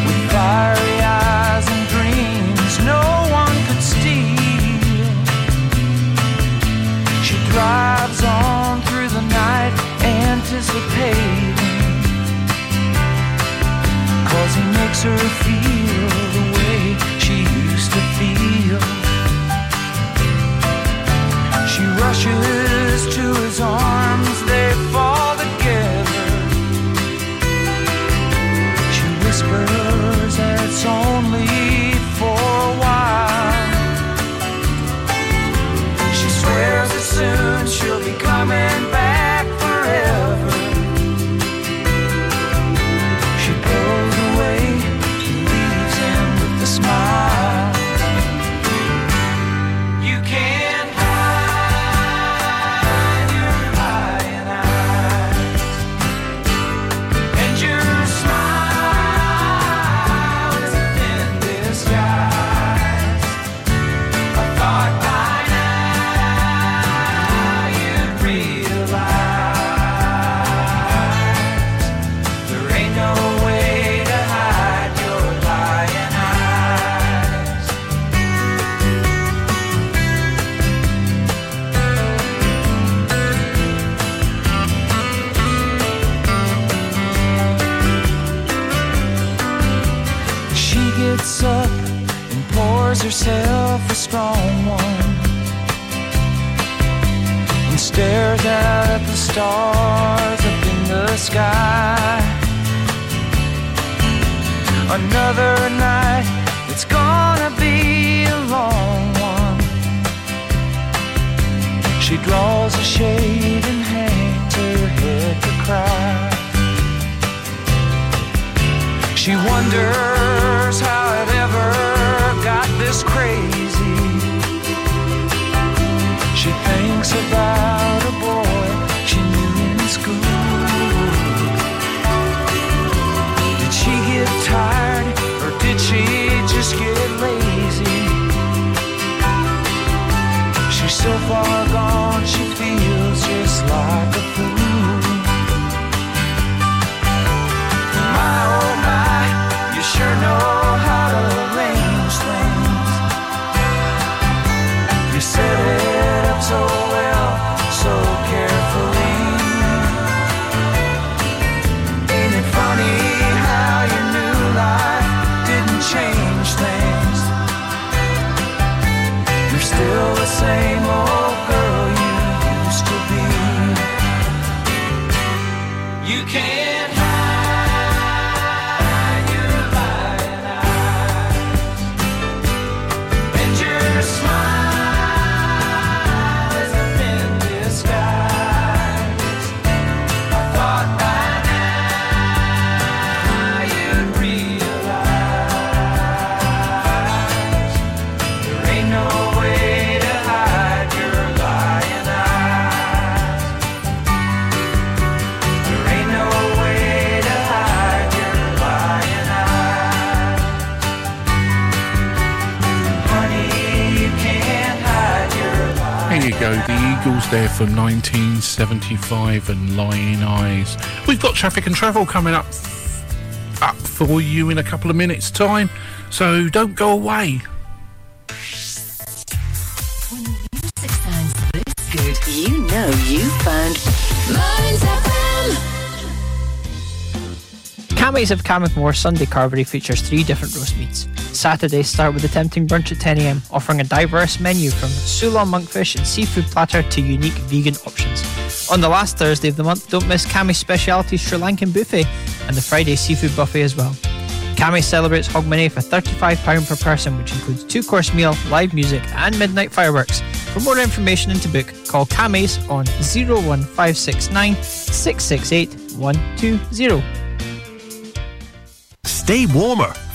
with fiery eyes and dreams no one could steal. She drives on through the night, anticipating, 'cause he makes her feel the way she used to feel. She rushes to his arms, they fall together. She whispers it's only for a while. She swears that soon she'll be coming back forever. She goes away and leaves him with a smile. You can't hide your myself a strong one and stares out at the stars up in the sky. Another night, it's gonna be a long one. She draws a shade and hangs her head to cry. She wonders how it ever got this crazy. She thinks about a boy she knew in school. Did she get tired or did she just get lazy? She's so far gone she feels just like a fool. My oh my, you sure know how to arrange things. You said it up so well, so carefully. Ain't it funny how your new life didn't change things? You're still the same old girl you used to be. You can't hide your lying eyes, and your smile is a thin disguise. I thought by now you'd realize there ain't no way to hide your lying eyes. There ain't no way to hide your lying eyes. Honey, you can't hide your lying. There you go, the Eagles there from 1975 and Lying Eyes. We've got traffic and travel coming up for you in a couple of minutes' time, so don't go away. When the music sounds this good, you know you found Mearns FM. Cammys of Cammackmore Sunday Carvery features 3 different roast meats. Saturdays start with a tempting brunch at 10am, offering a diverse menu from Sula monkfish and seafood platter to unique vegan options. On the last Thursday of the month, don't miss Cammy's Speciality Sri Lankan Buffet and the Friday Seafood Buffet as well. Cammy celebrates Hogmanay for £35 per person, which includes 2-course meal, live music and midnight fireworks. For more information and to book, call Cammy's on 01569 668 120. Stay warmer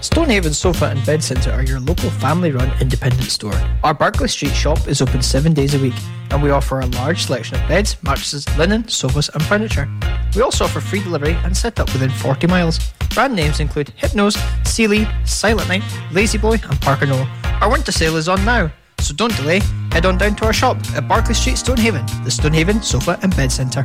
Stonehaven Sofa and Bed Centre are your local family-run independent store. Our Berkeley Street shop is open 7 days a week, and we offer a large selection of beds, mattresses, linen, sofas and furniture. We also offer free delivery and set-up within 40 miles. Brand names include Hypnos, Sealy, Silent Night, Lazy Boy and Parker Knoll. Our winter sale is on now, so don't delay. Head on down to our shop at Berkeley Street, Stonehaven, the Stonehaven Sofa and Bed Centre.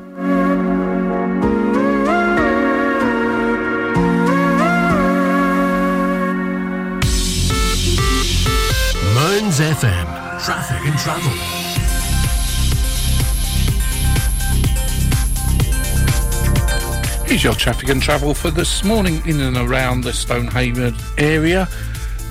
FM Traffic and Travel. Here's your traffic and travel for this morning in and around the Stonehaven area.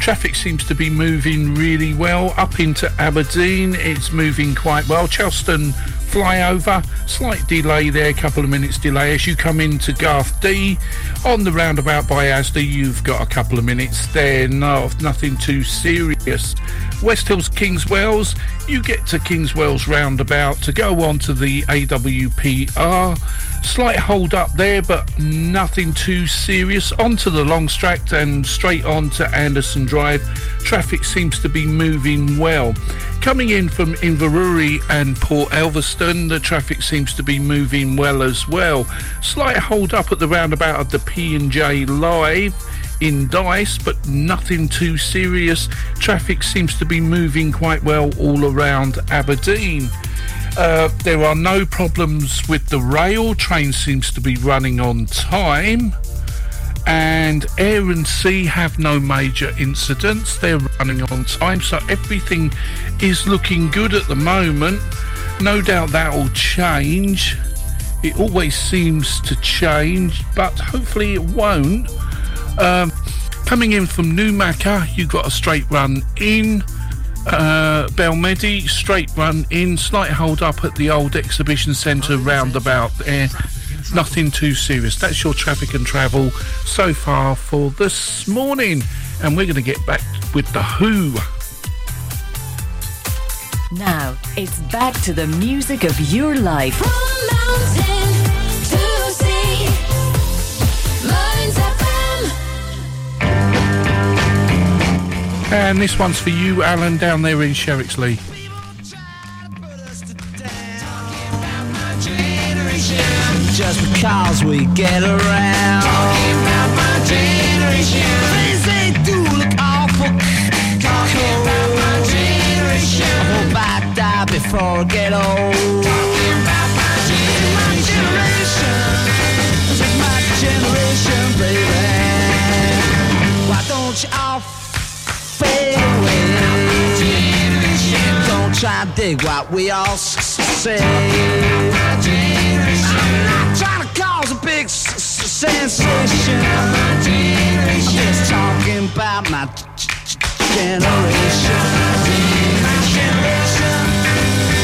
Traffic seems to be moving really well. Up into Aberdeen, it's moving quite well. Charleston flyover, slight delay there, couple of minutes delay as you come into Garth D. On the roundabout by Asda, you've got a couple of minutes there, nothing too serious. West Hills, Kingswells, you get to Kingswells roundabout to go on to the AWPR. Slight hold up there, but nothing too serious. Onto the Longstract and straight on to Anderson Drive. Traffic seems to be moving well. Coming in from Inverurie and Port Elverston, the traffic seems to be moving well as well. Slight hold up at the roundabout of the P&J Live in Dice, but nothing too serious. Traffic seems to be moving quite well all around Aberdeen. There are no problems with the rail. Train seems to be running on time. And Air and Sea have no major incidents. They're running on time, so everything is looking good at the moment. No doubt that will change. It always seems to change, but hopefully it won't. Coming in from Newmacker, you've got a straight run in. Belmedi, straight run in, slight hold up at the old exhibition centre roundabout there. Nothing too serious. That's your traffic and travel so far for this morning. And we're going to get back with The Who. Now, it's back to the music of your life. From mountain to sea, Mearns FM. And this one's for you, Alan, down there in Sherixley. Just because we get around, talking about my generation. Things they do look awful, talking about my generation. I hope I die before I get old, talking about my generation. This is my generation, baby. Why don't you all fade away? Don't try and dig what we all say. Big sensation. I'm just talking about my generation. My generation. This is my generation,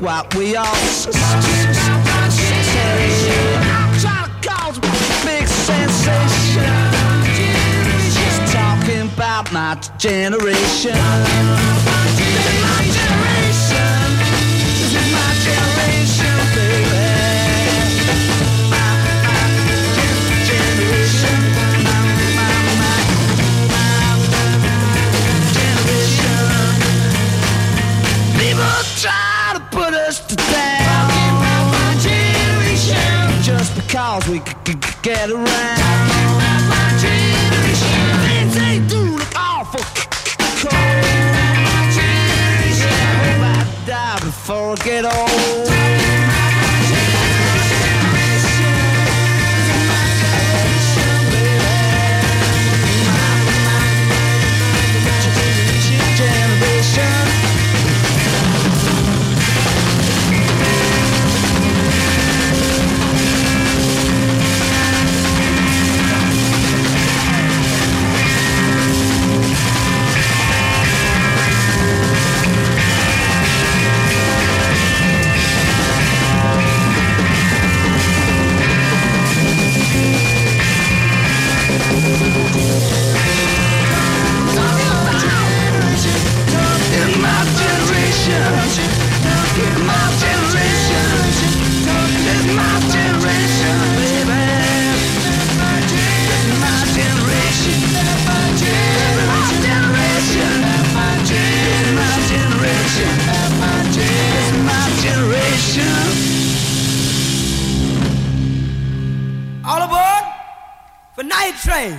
what we all say. I'm trying to cause a big sensation. Just talking about my generation. This is my generation. This is my generation, baby. My generation. My generation. People try us to down. Talking about my generation. Just because we get around. Talking about my generation. Things they do look awful cold. Talking about my generation. I hope I die before I get old. Talking about my generation. My generation, baby. Generation. Train.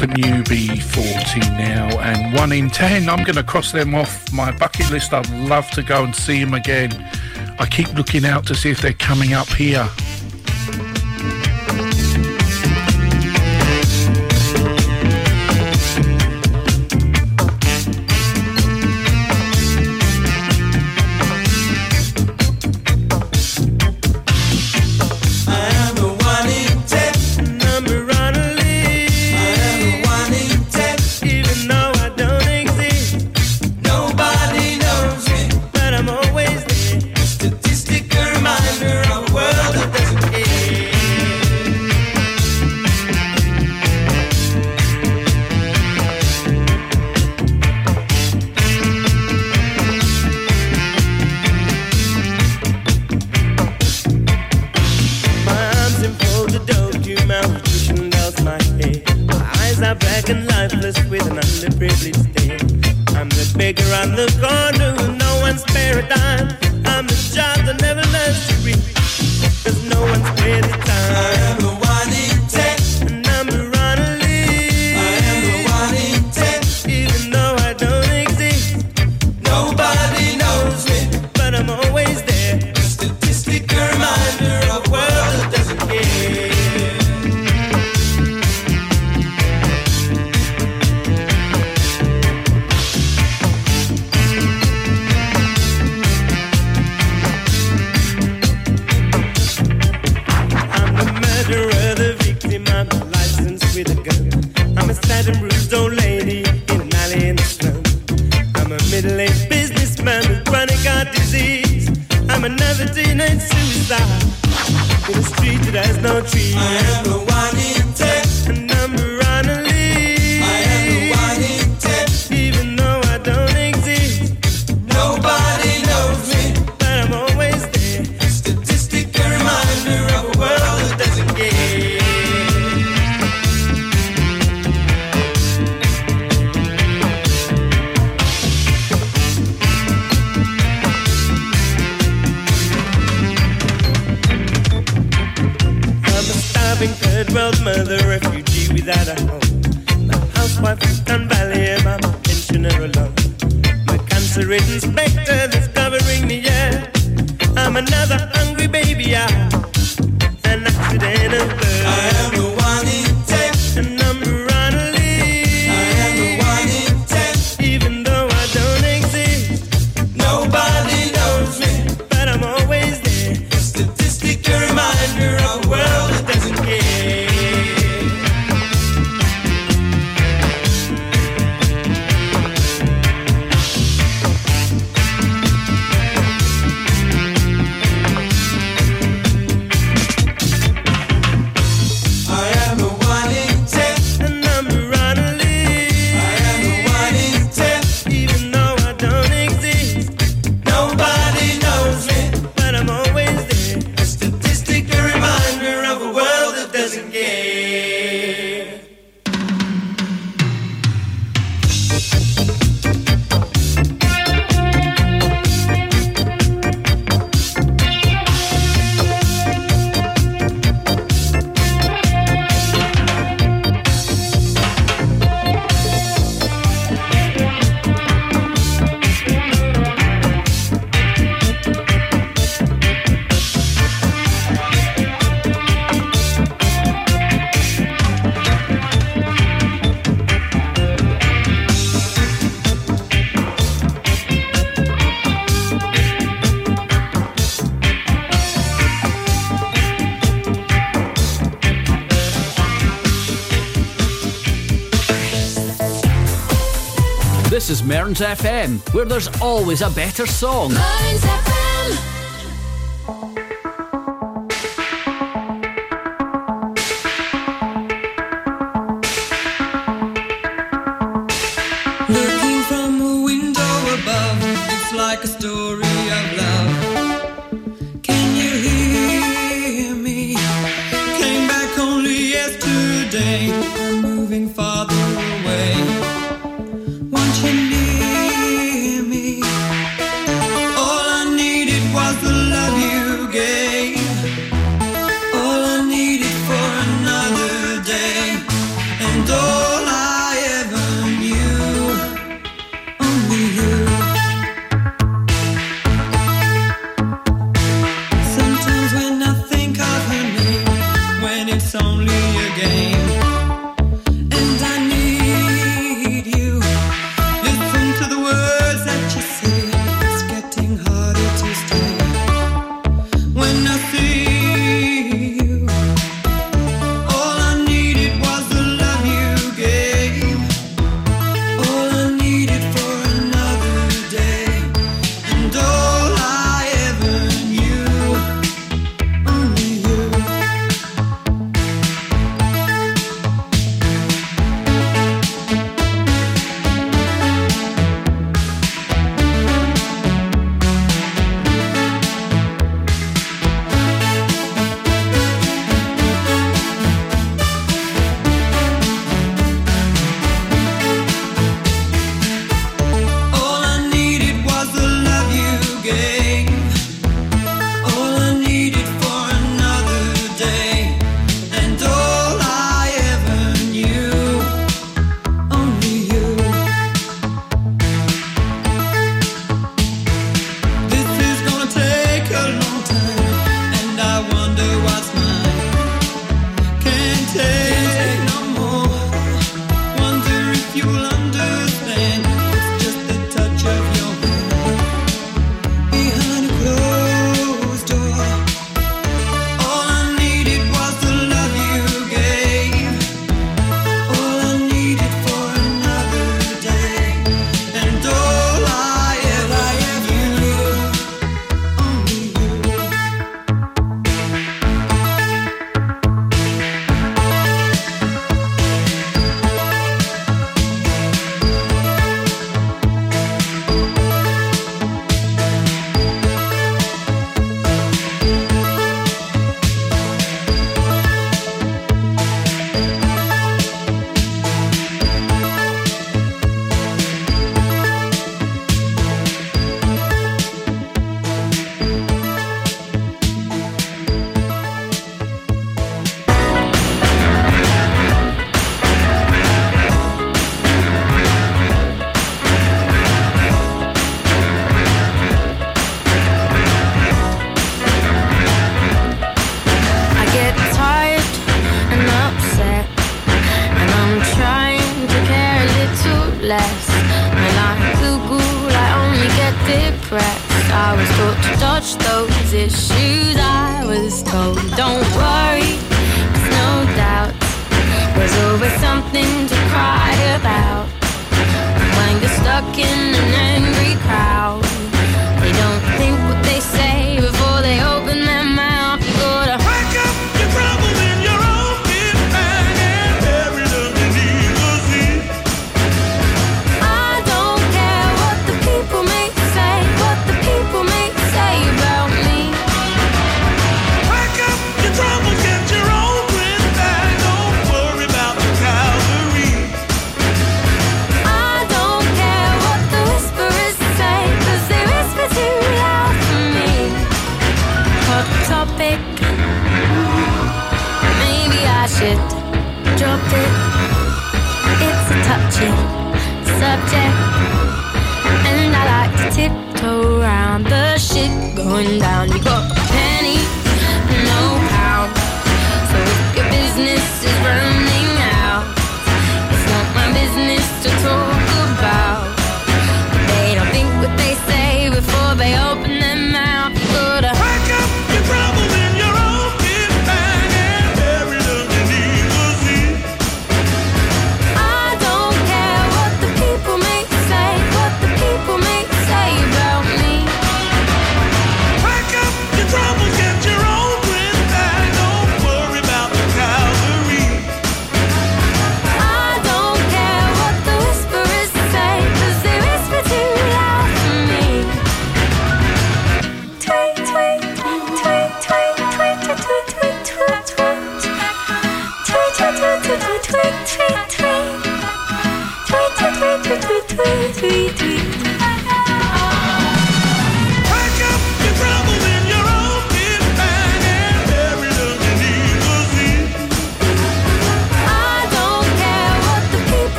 That's the new B40 now, and 1 in 10. I'm going to cross them off my bucket list. I'd love to go and see them again. I keep looking out to see if they're coming up here. This is Mearns FM, where there's always a better song. Mearns FM. Need it's only a game. And I need you. Listen to the words that you say. It's getting harder to stay when I see you. All I needed was the love you gave. All I needed for another day. And all I ever knew, only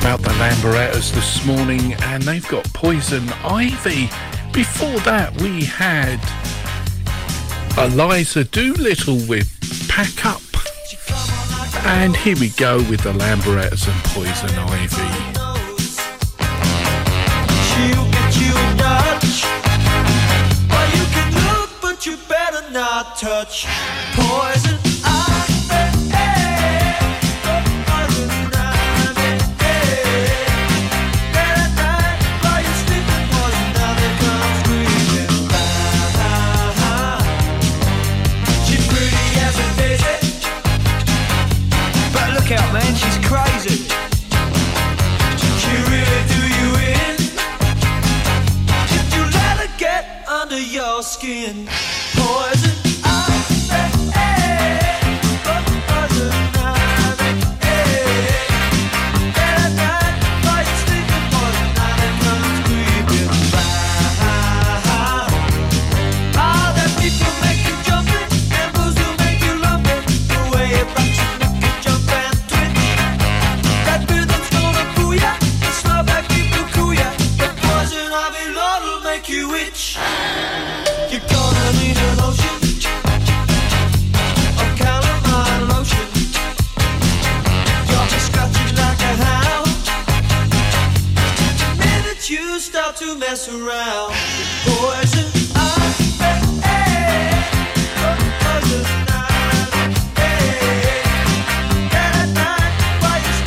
about the Lamberettas this morning, and they've got Poison Ivy. Before that, we had Eliza Doolittle with Pack Up. And here we go with the Lamberettas and Poison Ivy. She'll get you a nudge. Well, you can look, but you better not touch Poison Ivy. Out, man, she's crazy. She really do you in. If you let her get under your skin, Poison Ivy, Poison Ivy, that night while you're sleeping, Poison Ivy comes creeping round. All the people make you jumping, and booze will make you lumping, the way it rocks you. To mess around, Poison Ivy, Poison Ivy, and at night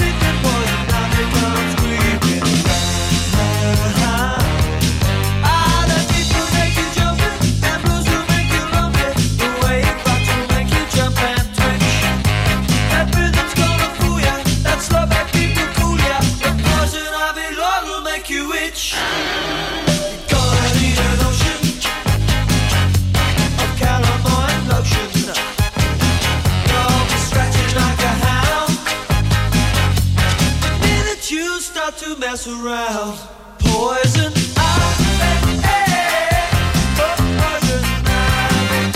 while you're sleeping, Poison Ivy comes creeping round. All the people make you jumping, and blues will make you lumping, the way it rocks will make you jump and twitch. That rhythm's gonna fool ya, that slow back people cool ya, but Poison Ivy, Lord, will make you itch. To mess around, Poison Ivy, Poison Ivy,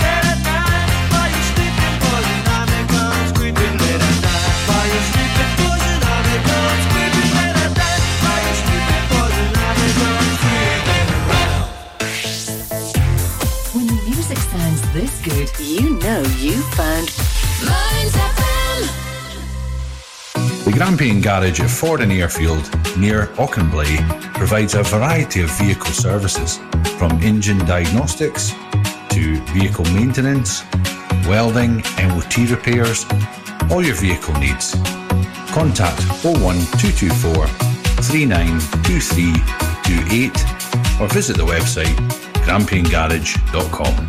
and at night while you're sleeping, Poison Ivy comes creeping late at night, while you're sleeping, Poison Ivy comes creeping late at night, while you're sleeping, Poison Ivy comes creeping around. When the music sounds this good, you know you found Mearns FM. The Grampian Garage at Ford and Airfield, near Auchenblae, provides a variety of vehicle services, from engine diagnostics to vehicle maintenance, welding, MOT repairs, all your vehicle needs. Contact 01224 392328 or visit the website grampiangarage.com.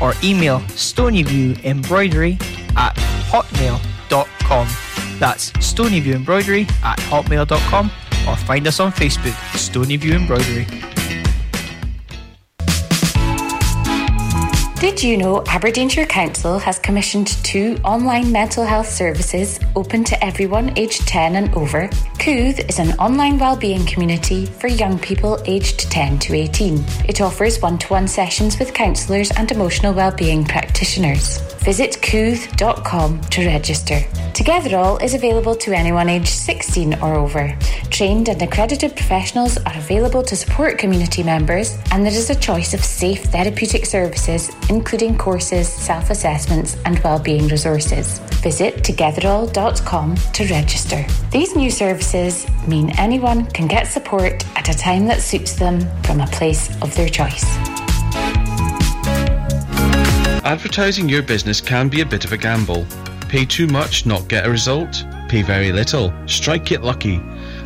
or email stoneyviewembroidery@hotmail.com. That's stoneyviewembroidery@hotmail.com, or find us on Facebook, Stoneyview Embroidery. Did you know Aberdeenshire Council has commissioned 2 online mental health services open to everyone aged 10 and over? Cooth is an online wellbeing community for young people aged 10 to 18. It offers one-to-one sessions with counsellors and emotional wellbeing practitioners. Visit cooth.com to register. Together All is available to anyone aged 16 or over. Trained and accredited professionals are available to support community members, and there is a choice of safe therapeutic services, including courses, self-assessments and wellbeing resources. Visit togetherall.com to register. These new services mean anyone can get support at a time that suits them from a place of their choice. Advertising your business can be a bit of a gamble. Pay too much, not get a result. Pay very little, strike it lucky.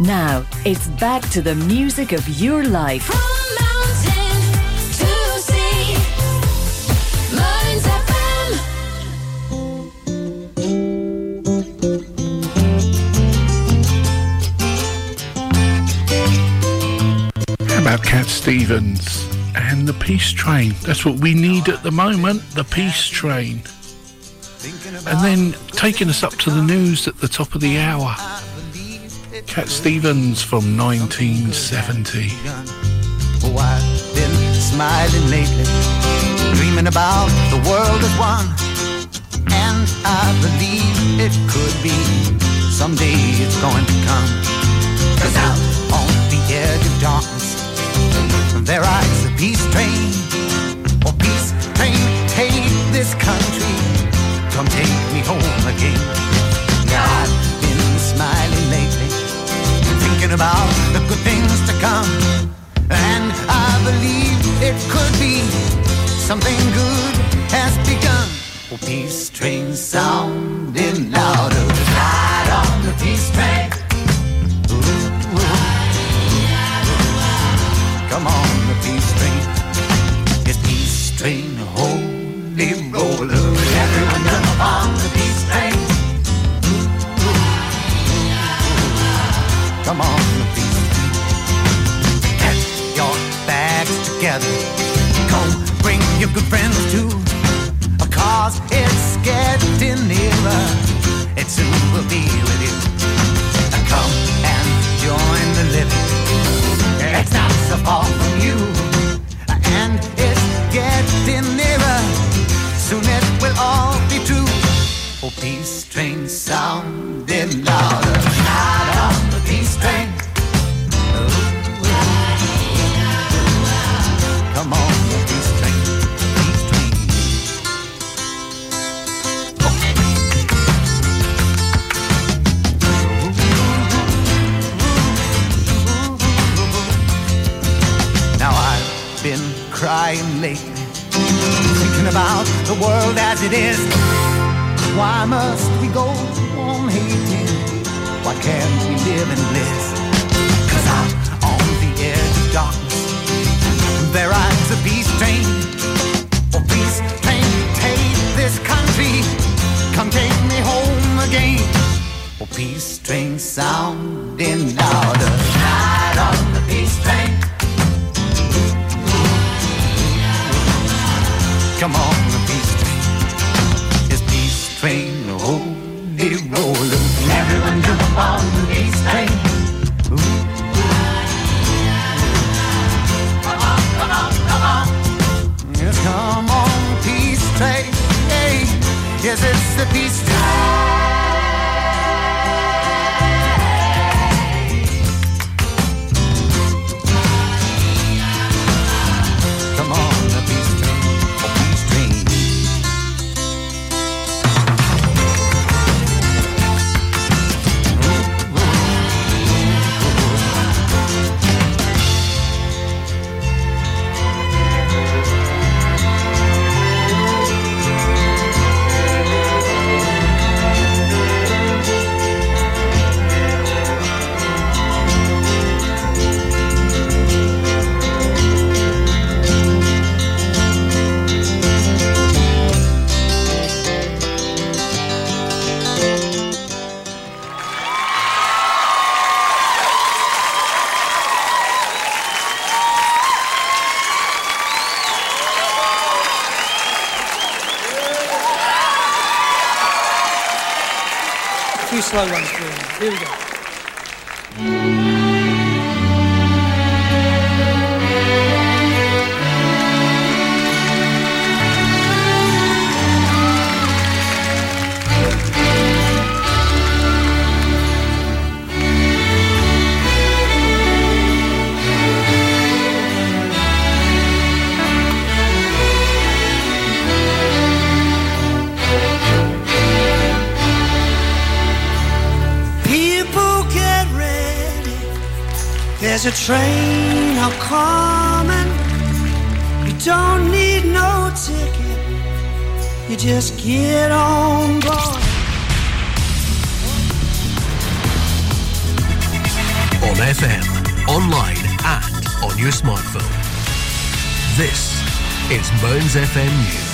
Now, it's back to the music of your life. From mountain to sea, Mearns FM. How about Cat Stevens and the Peace Train? That's what we need at the moment, the Peace Train. And then taking us up to the news at the top of the hour. Cat Stevens from 1970. Oh, I've been smiling lately, dreaming about the world as one, and I believe it could be someday it's going to come. 'Cause out on the edge of darkness there rides a peace train. Oh, peace train, take this country, come take me home again. I've been smiling lately, thinking about the good things to come, and I believe it could be something good has begun. Oh, peace train sounding louder, ride on the peace train. Ooh, ooh. Come on, the peace train. It's peace train, holy roller, everyone jump on the peace train. Come on, the peace train. Get your bags together, come bring your good friends too, 'cause it's getting nearer, it soon will be with you. Come and join the living, it's not so far from you, and it's getting nearer, soon it will all be true. Oh, peace train sounding louder, ride on the peace train. Ooh, ooh. Come on, the peace train, peace train. Oh. Now I've been crying lately, thinking about the world as it is. Why must we go on hating? Why can't we live in bliss? 'Cause out on the edge of darkness there rides a peace train. Oh, peace train, take this country, come take me home again. Oh, peace train sounding louder, ride on the peace train. Come on, the peace train. Train, holy roller, everyone jump on the peace train. Ooh, ooh. Come on, come on, come on. Yes, come on, peace train. Hey, yes, it's the peace train. Come on, the peace train. Oh, peace train. Slow ones, please. Here we go. There's a train a coming. You don't need no ticket. You just get on board. On FM, online and on your smartphone. This is Mearns FM News.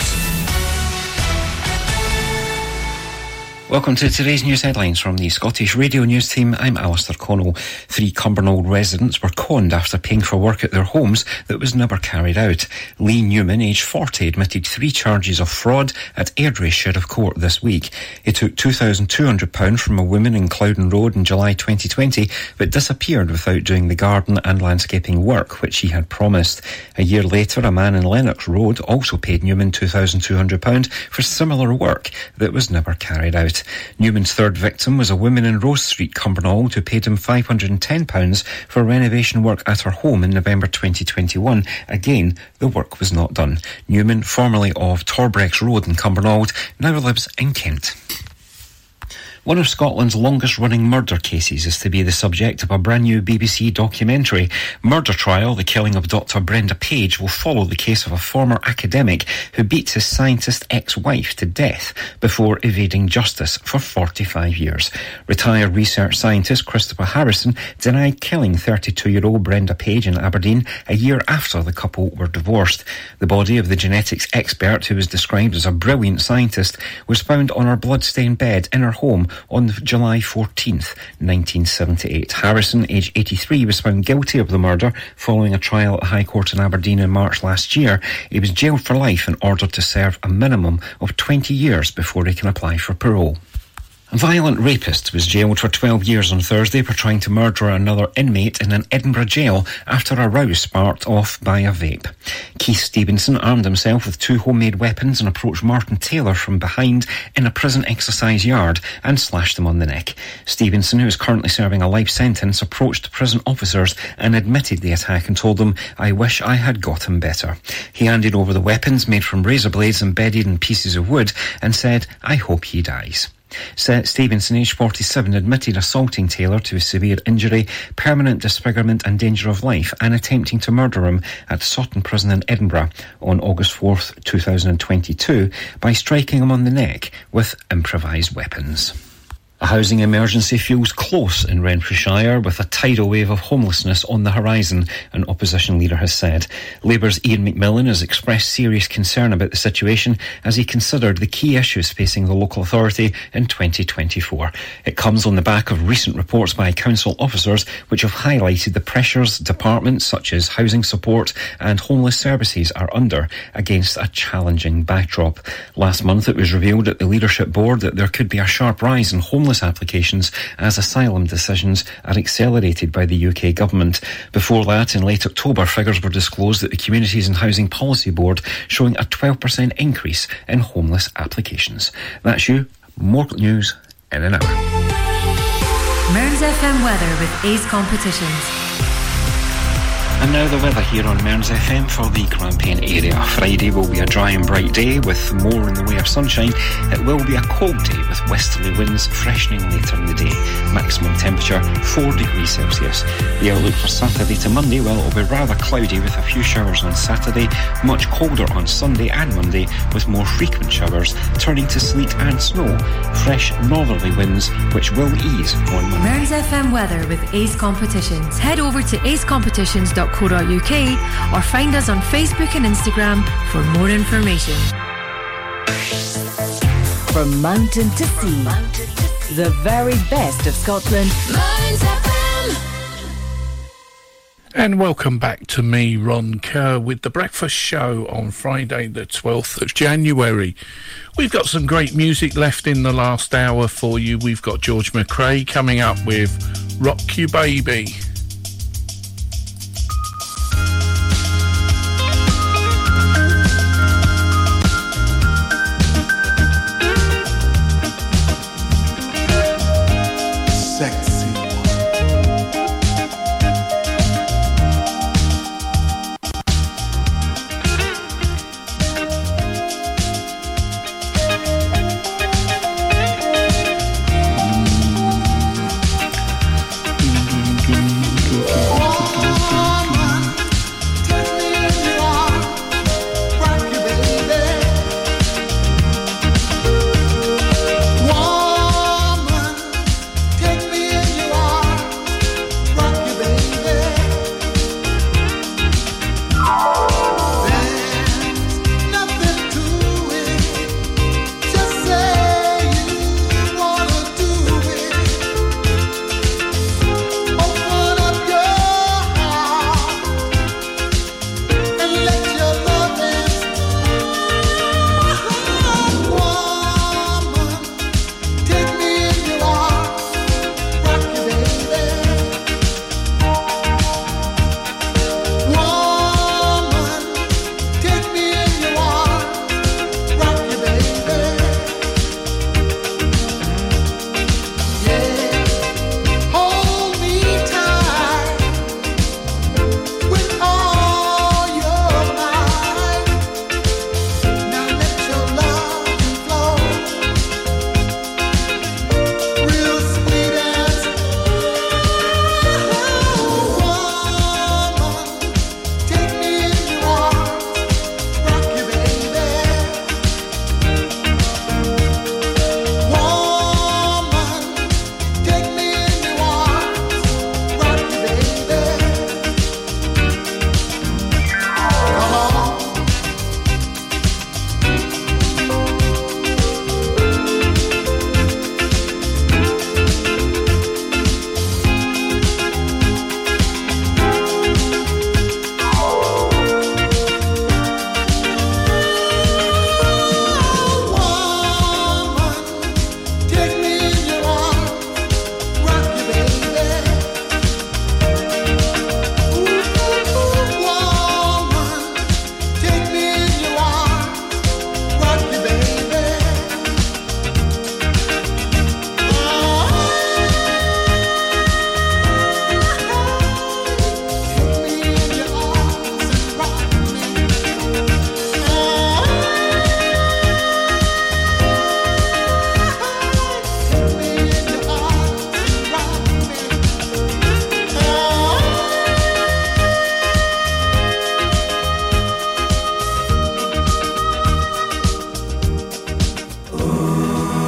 Welcome to today's news headlines from the Scottish Radio News team. I'm Alistair Connell. 3 Cumbernauld residents were conned after paying for work at their homes that was never carried out. Lee Newman, aged 40, admitted 3 charges of fraud at Airdrie Sheriff Court this week. He took £2,200 from a woman in Clouden Road in July 2020, but disappeared without doing the garden and landscaping work which he had promised. A year later, a man in Lennox Road also paid Newman £2,200 for similar work that was never carried out. Newman's third victim was a woman in Rose Street, Cumbernauld, who paid him £510 for renovation work at her home in November 2021. Again, the work was not done. Newman, formerly of Torbrex Road in Cumbernauld, now lives in Kent. One of Scotland's longest-running murder cases is to be the subject of a brand-new BBC documentary. Murder Trial, the killing of Dr. Brenda Page, will follow the case of a former academic who beats his scientist ex-wife to death before evading justice for 45 years. Retired research scientist Christopher Harrison denied killing 32-year-old Brenda Page in Aberdeen a year after the couple were divorced. The body of the genetics expert, who was described as a brilliant scientist, was found on her blood-stained bed in her home on July 14th, 1978. Harrison, aged 83, was found guilty of the murder following a trial at High Court in Aberdeen in March last year. He was jailed for life and ordered to serve a minimum of 20 years before he can apply for parole. A violent rapist was jailed for 12 years on Thursday for trying to murder another inmate in an Edinburgh jail after a row sparked off by a vape. Keith Stevenson armed himself with 2 homemade weapons and approached Martin Taylor from behind in a prison exercise yard and slashed him on the neck. Stevenson, who is currently serving a life sentence, approached prison officers and admitted the attack and told them, "I wish I had got him better." He handed over the weapons made from razor blades embedded in pieces of wood and said, "I hope he dies." Stevenson, aged 47, admitted assaulting Taylor to severe injury, permanent disfigurement and danger of life, and attempting to murder him at Saughton Prison in Edinburgh on August 4th, 2022, by striking him on the neck with improvised weapons. A housing emergency feels close in Renfrewshire, with a tidal wave of homelessness on the horizon, an opposition leader has said. Labour's Ian McMillan has expressed serious concern about the situation as he considered the key issues facing the local authority in 2024. It comes on the back of recent reports by council officers which have highlighted the pressures departments such as housing support and homeless services are under against a challenging backdrop. Last month it was revealed at the leadership board that there could be a sharp rise in homeless applications as asylum decisions are accelerated by the UK government. Before that, in late October, figures were disclosed at the Communities and Housing Policy Board showing a 12% increase in homeless applications. That's you. More news in an hour. Mearns FM weather with Ace Competitions. And now the weather here on Mearns FM for the Grampian area. Friday will be a dry and bright day with more in the way of sunshine. It will be a cold day with westerly winds freshening later in the day. Maximum temperature 4 degrees Celsius. The outlook for Saturday to Monday, well, it will be rather cloudy with a few showers on Saturday, much colder on Sunday and Monday with more frequent showers, turning to sleet and snow. Fresh northerly winds which will ease on Monday. Mearns FM weather with Ace Competitions. Head over to acecompetitions.com .co.uk or find us on Facebook and Instagram for more information. From mountain to sea, the very best of Scotland. And welcome back to me, Ron Kerr, with the breakfast show on Friday the 12th of January. We've got some great music left in the last hour for you. We've got George McRae coming up with Rock You Baby.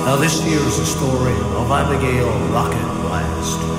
Now this here's the story of Abigail Rocket Blast.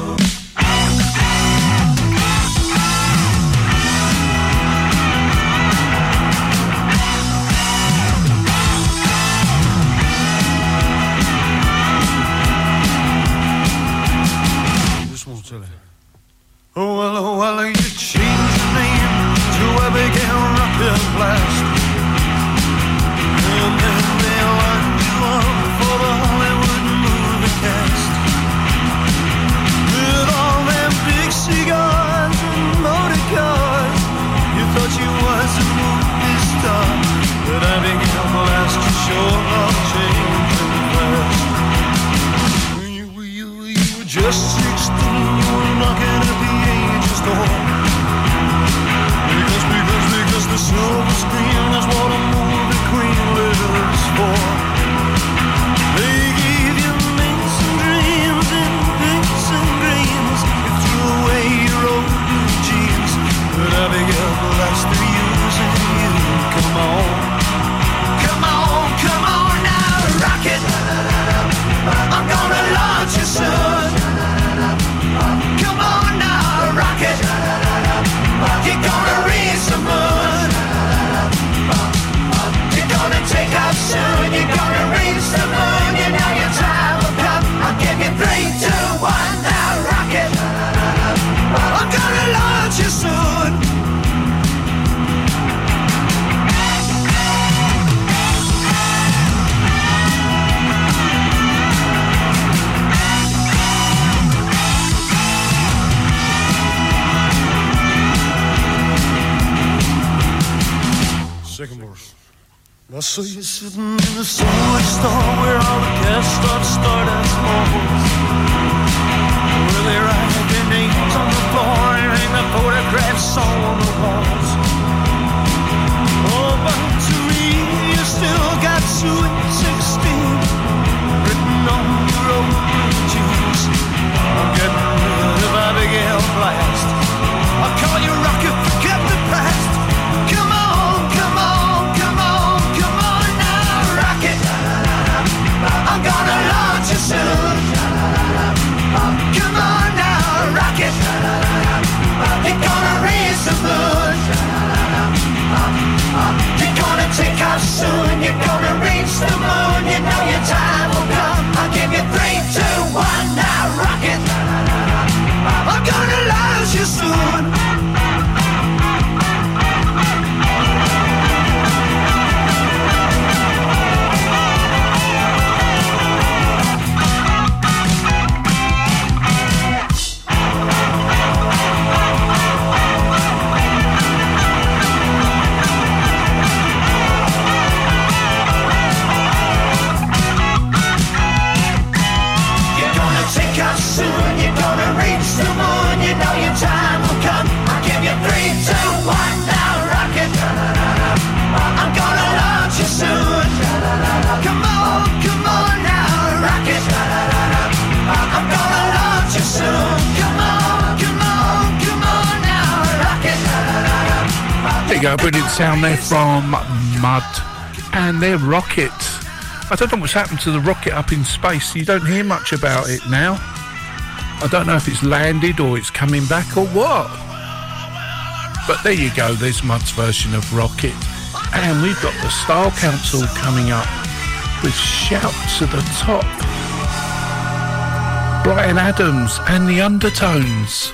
So you're sitting in the sandwich store where all the cast start as moles, where they write their names on the floor and hang the photographs on the walls. Oh, but to read, you still got 2 and 16 written on your own jeans. I'm getting rid of Abigail Blast. I'll call you Rocket, forget the past. Come on. I'm gonna launch you soon. Come on now, rocket. You're gonna raise the moon. You're gonna take off soon. You're gonna reach the moon. You know your time will come. I'll give you 3, 2, 1 now, rocket. I'm gonna launch you soon. There you go, brilliant sound there from Mud and their rocket. I don't know what's happened to the rocket up in space. You don't hear much about it now. I don't know if it's landed or it's coming back or what, but there you go, there's Mud's version of Rocket. And we've got the Style Council coming up with Shout to the Top, Bryan Adams and the Undertones.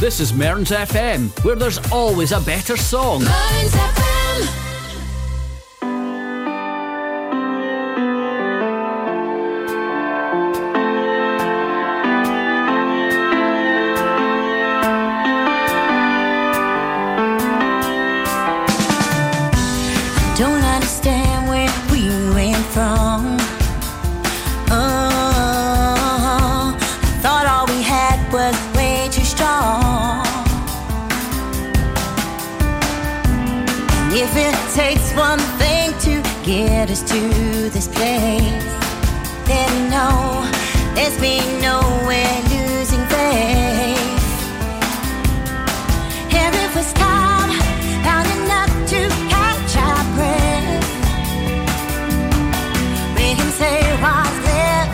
This is Mearns FM, where there's always a better song. Mearns FM. Don't understand where we went from. Oh, I thought all we had was way too strong. If it takes one thing to get us to this place, then no, there's been no way losing faith. And if we stop long enough to catch our breath, we can say what's left.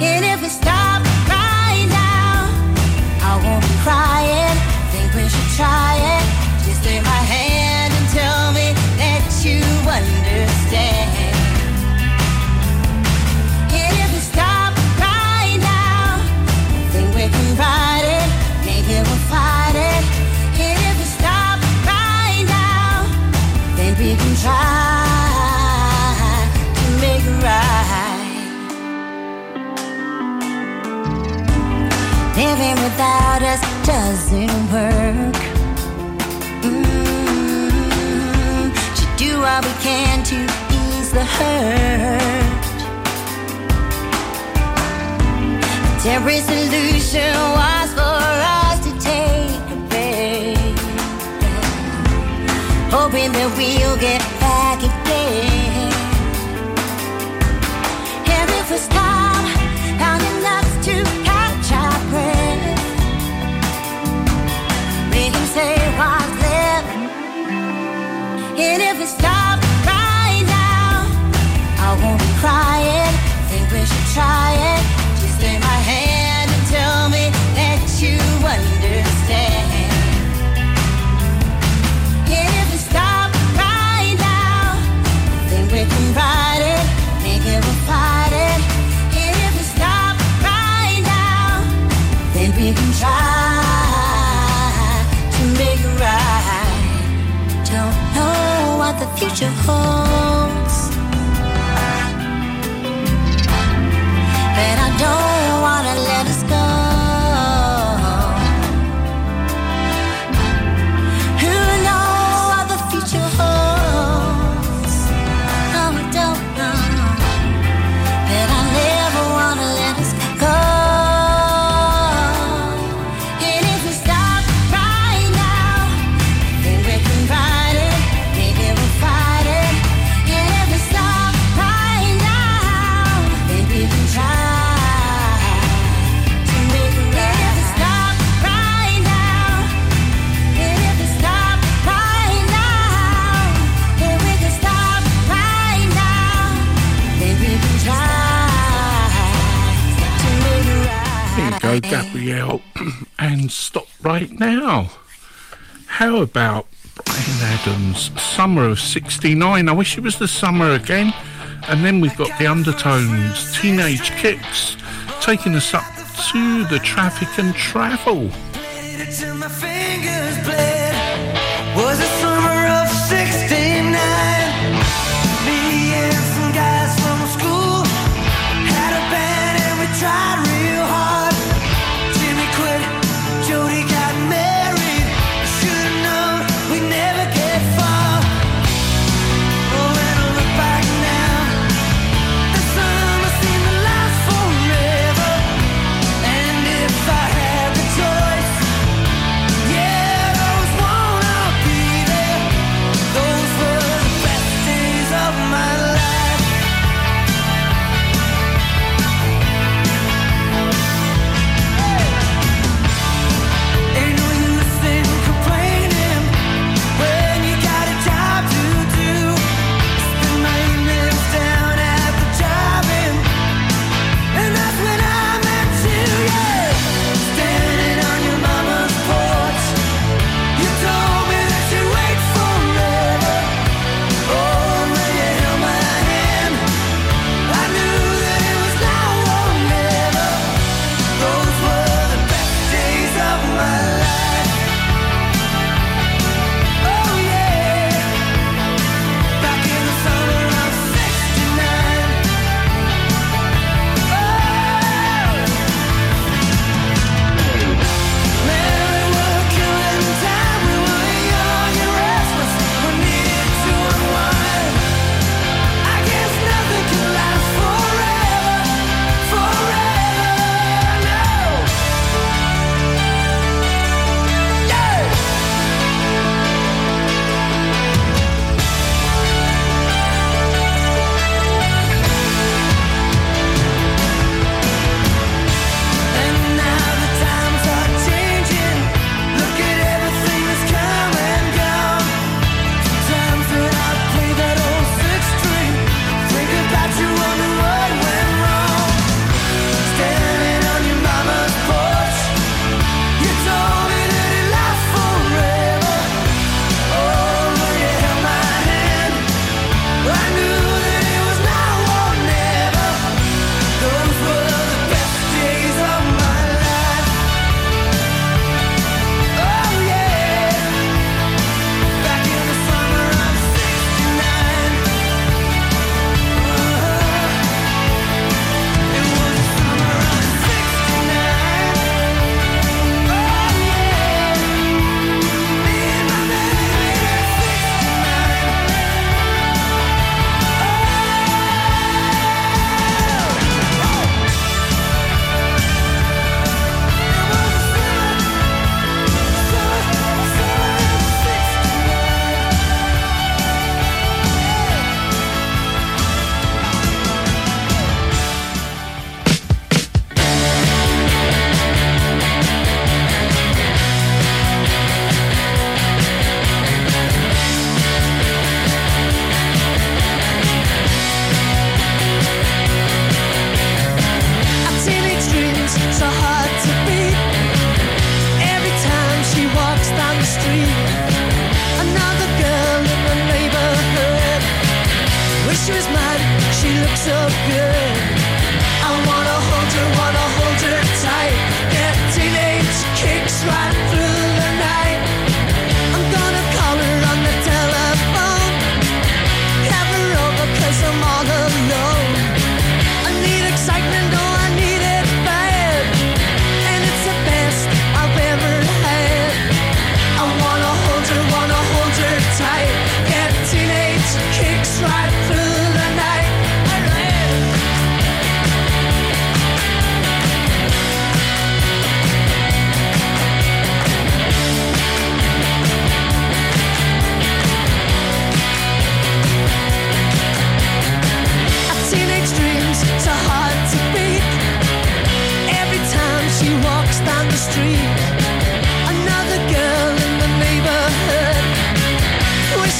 And if we stop right now, I won't be crying. Think we should try it. Just stay my hand. Understand. And if we stop right now, then we can ride it. Maybe we'll fight it. And if we stop right now, then we can try to make it right. Living without us doesn't work. Do all we can to ease the hurt. But every solution was for us to take a break, hoping that we'll get back again. And if we stop long enough to catch our breath, we can say what's And if it stopped right now, I won't be crying. Think we should try it. Just take my hand and tell me that you understand. And if it stopped right now, then we can ride it. Maybe we'll fight it. And if it stopped right now, then we can try to make it right. Don't know what the future holds, but I don't want to let us go. Who knows what the future holds? No, I don't know, but I never want to let us go. And if we stop right now, then we can ride it. Maybe we'll fight it. And if we stop right now, then we can try. Go, Gabrielle, and stop right now. How about Bryan Adams, Summer of 69? I wish it was the summer again. And then we've got the Undertones, Teenage Kicks, taking us up to the Traffic and Travel. Was it summer of 69? Wait.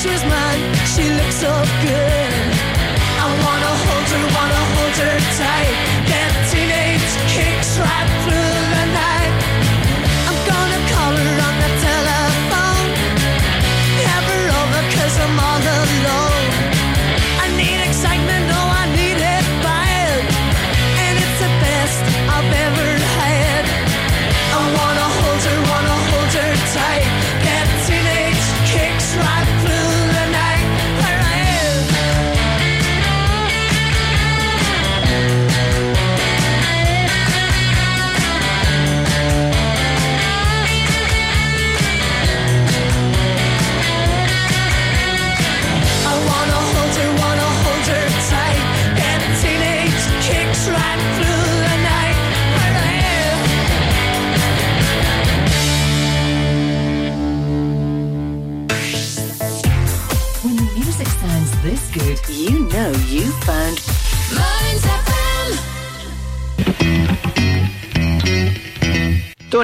she was mine, she looked so good. I wanna hold her tight. That teenage kicks right through the night. I'm gonna call her on the telephone, have her over cause I'm all alone. I need excitement, no I need it bad, and it's the best I've ever had. I wanna hold her tight. That teenage kicks right through the night. Where I am. I wanna hold her tight. That teenage kicks right through the night. Where I am. When the music sounds this good, you know you found Mearns FM.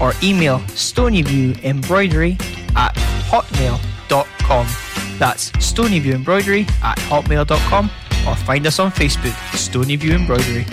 or email stoneyviewembroidery@hotmail.com. That's stoneyviewembroidery@hotmail.com or find us on Facebook, Stoneyview Embroidery.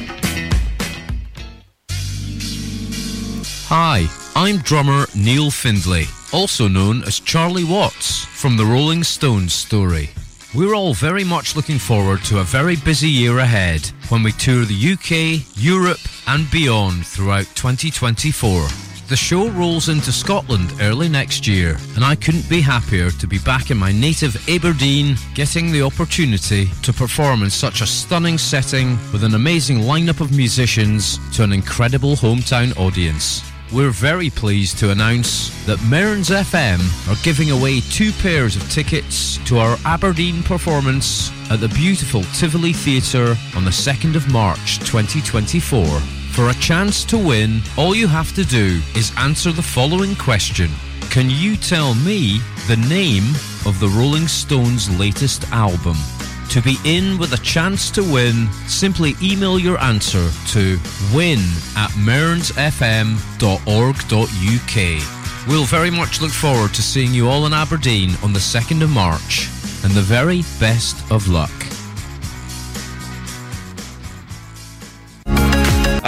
Hi, I'm drummer Neil Findlay, also known as Charlie Watts from the Rolling Stones story. We're all very much looking forward to a very busy year ahead when we tour the UK, Europe and beyond throughout 2024. The show rolls into Scotland early next year, and I couldn't be happier to be back in my native Aberdeen, getting the opportunity to perform in such a stunning setting with an amazing lineup of musicians to an incredible hometown audience. We're very pleased to announce that Mearns FM are giving away 2 pairs of tickets to our Aberdeen performance at the beautiful Tivoli Theatre on the 2nd of March 2024. For a chance to win, all you have to do is answer the following question. Can you tell me the name of the Rolling Stones' latest album? To be in with a chance to win, simply email your answer to win@mearnsfm.org.uk. We'll very much look forward to seeing you all in Aberdeen on the 2nd of March, and the very best of luck.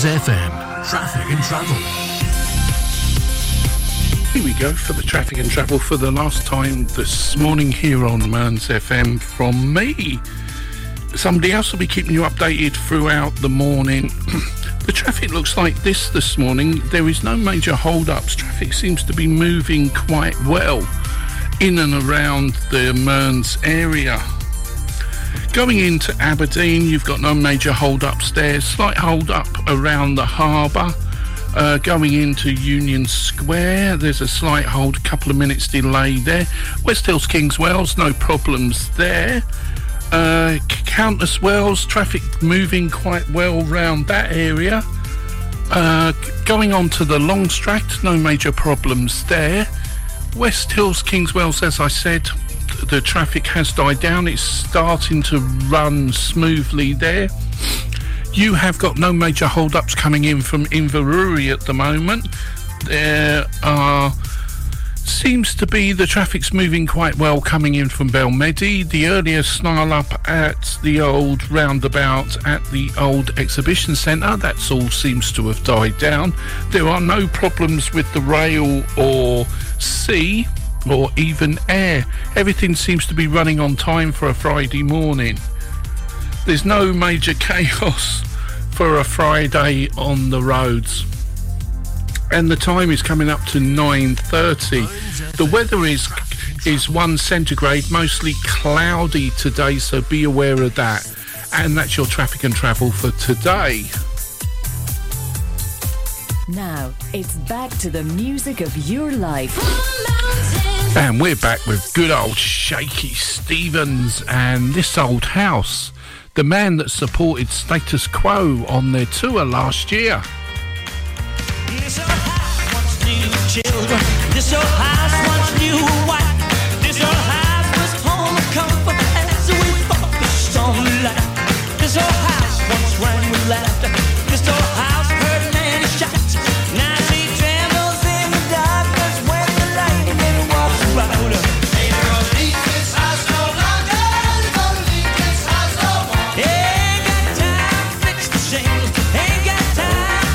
FM, traffic and travel. Here we go for the traffic and travel for the last time this morning here on Mearns FM from me. Somebody else will be keeping you updated throughout the morning. The traffic looks like this morning. There is no major hold-ups. Traffic seems to be moving quite well in and around the Mearns area. Going into Aberdeen, you've got no major hold-ups there. Slight hold-up around the harbour. Going into Union Square, there's a slight hold, couple of minutes delay there. West Hills, Kingswells, no problems there. Countess Wells, traffic moving quite well round that area. Going on to the Longstract, no major problems there. West Hills, Kingswells, as I said, the traffic has died down. It's starting to run smoothly there. You have got no major hold-ups coming in from Inverurie at the moment. Seems to be the traffic's moving quite well coming in from Belmedi. The earlier snarl up at the old roundabout at the old exhibition centre, that's all seems to have died down. There are no problems with the rail or sea. or even air. Everything seems to be running on time for a Friday morning. There's no major chaos for a Friday on the roads. And the time is coming up to 9:30. The weather is 1 centigrade, mostly cloudy today, so be aware of that. And that's your traffic and travel for today. Now, it's back to the music of your life. And we're back with good old Shaky Stevens and This Old House, the man that supported Status Quo on their tour last year. This old house wants new children. This old house wants new wife. This old house was home of comfort as we focused on life. This old house once ran with laughter. This old house heard many shots. Now she trembles in the darkness when the lightning walks around her. They don't need this house no longer. They don't need this house no more. Ain't got time to fix the shingles. Ain't got time.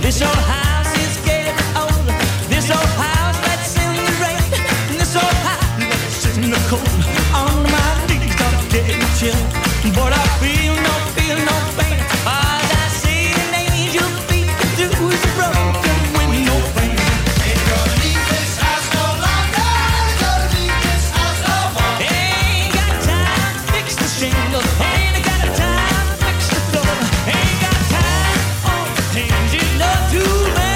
This old house is getting old. This old house that's in the rain. This old house that's in the cold. On my knees I'm getting chilled, but I feel no pain. All I see an angel beat through the broken window pane. They don't leave this house no longer. They don't leave this house no more. Ain't got time to fix the shingles. Ain't got time to fix the floor. Ain't got time. Change it, love to me.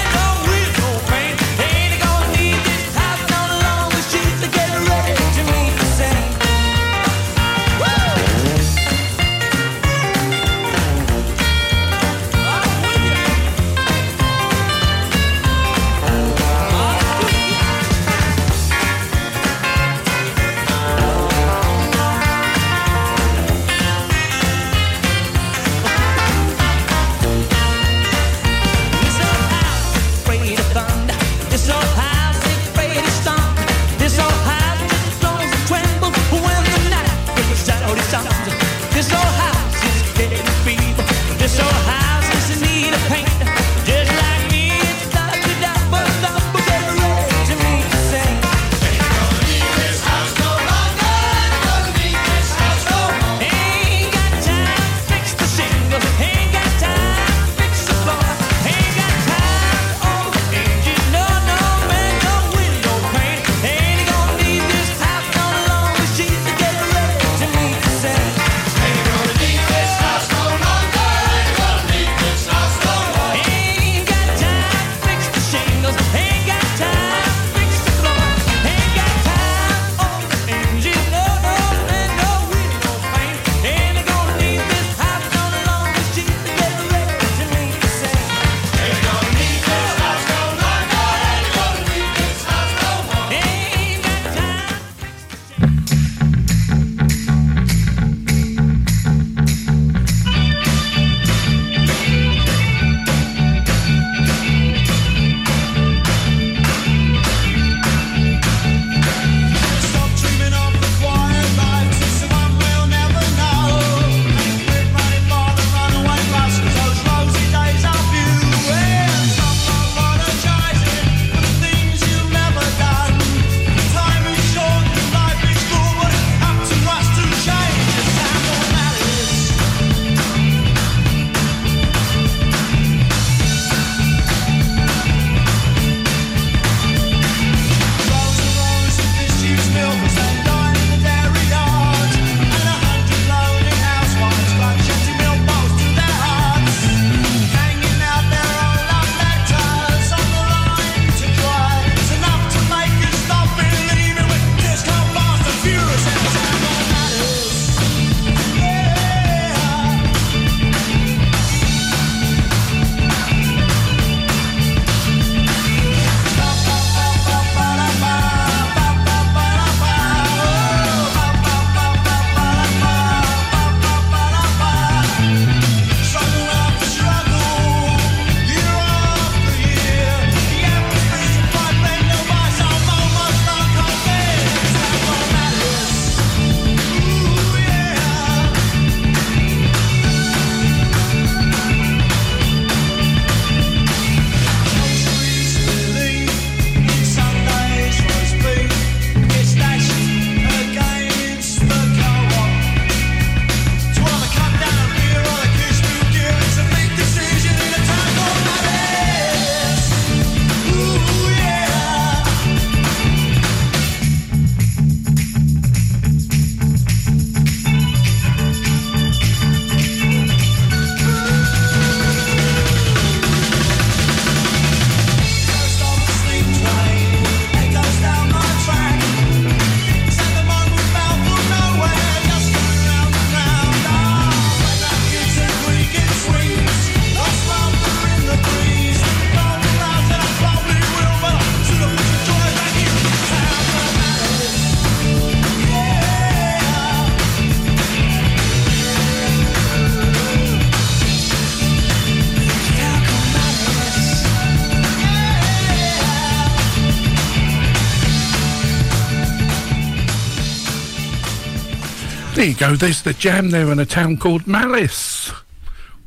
There you go, there's the jam there in a town called Malice.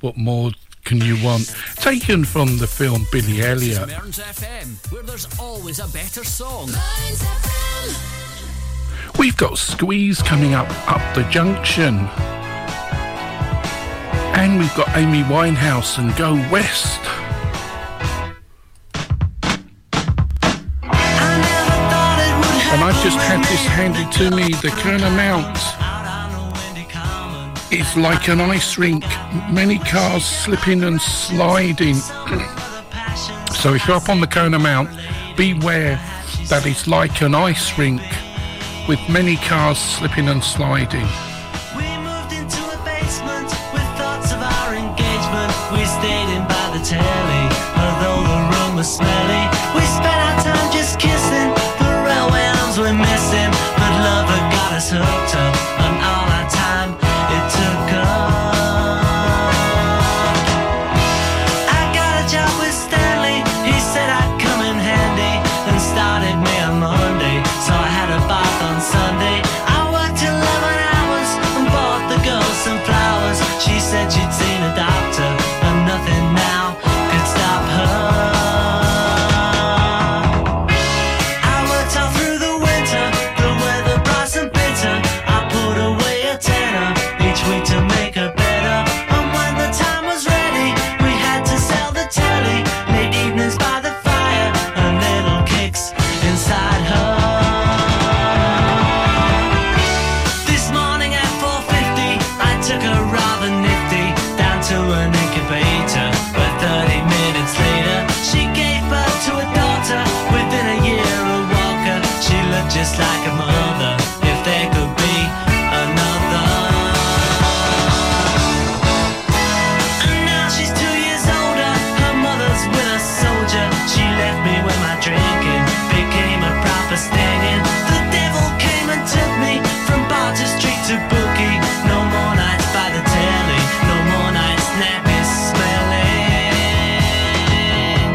What more can you want? Taken from the film Billy Elliot. Mearns FM, where there's always a better song. Mearns FM. We've got Squeeze coming up the junction. And we've got Amy Winehouse and Go West. And I've just had this handed to me, the Kerner Mount. It's like an ice rink, many cars slipping and sliding. So if you're up on the Kerner Mount, beware that it's like an ice rink with many cars slipping and sliding. We stayed in by the telly, although the room was smelly. We spent our time just kissing, the railway arms were missing. But love had got us hooked up, and all our time it took up. I got a job with Stanley, he said I'd come in handy, and started me on Monday, so I had a bath on Sunday. I worked 11 hours, and bought the girl some flowers. She said she'd seen a doctor, nothing now could stop her. I worked all through the winter, the weather bright and bitter. I put away a tenner each week to make her better. And when the time was ready, we had to sell the telly. Late evenings by the fire and little kicks inside her. This morning at 4:50, I took a rather nifty down to an incubator. Just like a mother, if there could be another. And now she's 2 years older, her mother's with a soldier. She left me when my drinking became a proper stinging. The devil came and took me from Barter Street to Bookie. No more nights by the telly, no more nights nappy smelling.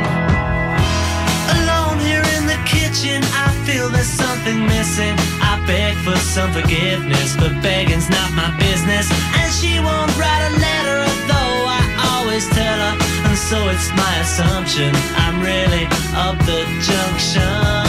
Alone here in the kitchen, I feel there's something missing. I beg for some forgiveness, but begging's not my business. And she won't write a letter, although I always tell her. And so it's my assumption I'm really up the junction.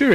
Your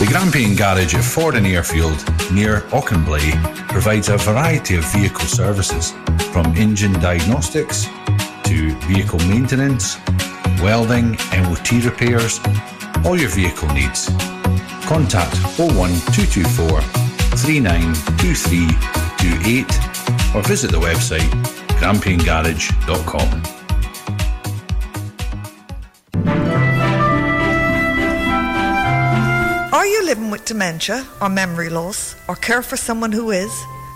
The Grampian Garage at Ford and Airfield, near Auchenblae, provides a variety of vehicle services, from engine diagnostics to vehicle maintenance, welding, MOT repairs, all your vehicle needs. Contact 01224 392328 or visit the website grampiangarage.com. Are you living with dementia or memory loss or care for someone who is?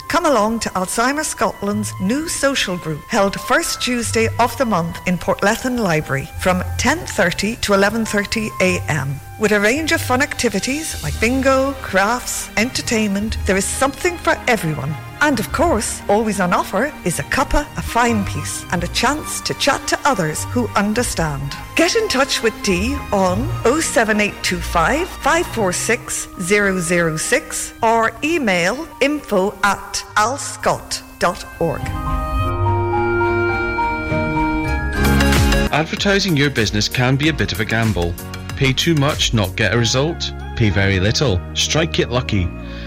Come along to Alzheimer's Scotland's new social group, held first Tuesday of the month in Portlethen Library from 10:30 to 11:30 a.m. With a range of fun activities like bingo, crafts, entertainment, there is something for everyone. And of course, always on offer is a cuppa, a fine piece, and a chance to chat to others who understand. Get in touch with Dee on 07825 546 006 or email info@alscot.org. Advertising your business can be a bit of a gamble. Pay too much, not get a result. Pay very little, strike it lucky.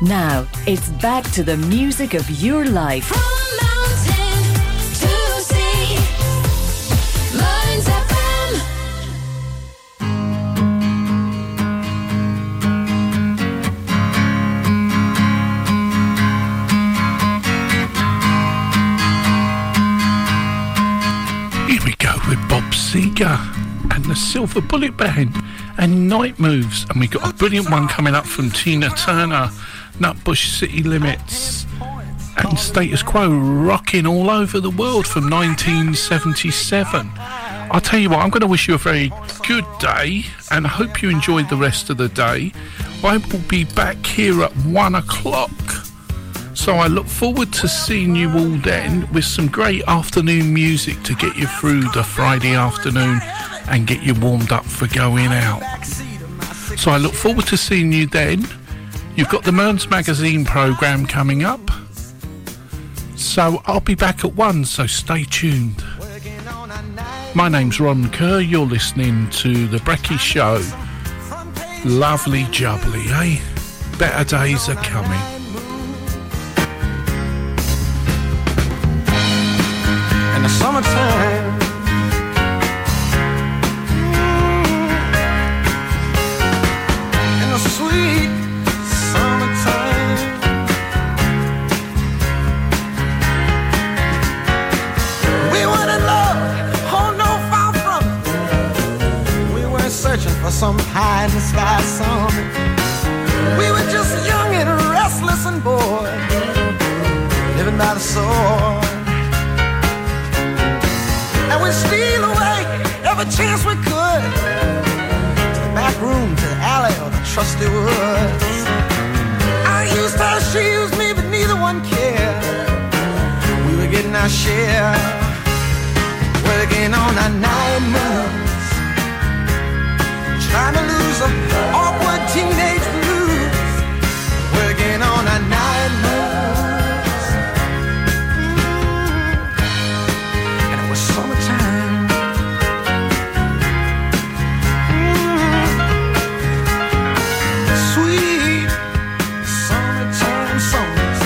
Now, it's back to the music of your life. From mountain to sea, Mearns FM. Here we go with Bob Seger and the Silver Bullet Band and Night Moves. And we got a brilliant one coming up from Tina Turner. Nutbush City Limits and Status Quo, rocking all over the world from 1977. I'll tell you what, I'm going to wish you a very good day and I hope you enjoyed the rest of the day. I will be back here at 1 o'clock, so I look forward to seeing you all then with some great afternoon music to get you through the Friday afternoon and get you warmed up for going out. So I look forward to seeing you then. You've got the Mearns Magazine programme coming up. So I'll be back at 1, so stay tuned. My name's Ron Kerr, you're listening to The Brekkie Show. Lovely jubbly, eh? Better days are coming. In the summertime, in the sweet for some high in the sky summit. We were just young and restless and bored, living by the sword. And we'd steal away every chance we could, to the back room, to the alley, or the trusty woods. I used her, she used me, but neither one cared. We were getting our share, working on our night moves, trying to lose an awkward teenage blues, working on a night moves. And it was summertime. Sweet summertime, summertime.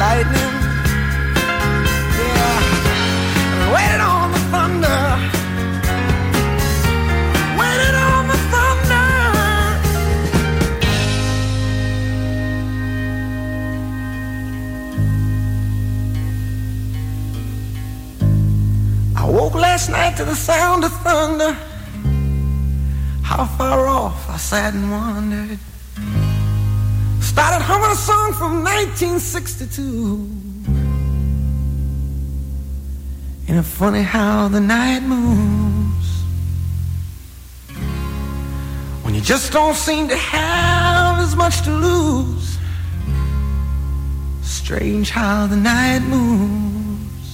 lightning. Yeah, I'm waiting on the thunder. Waiting on the thunder. I woke last night to the sound of thunder. How far off I sat and wondered. Started humming a song from 1962. Ain't it funny how the night moves when you just don't seem to have as much to lose? Strange how the night moves.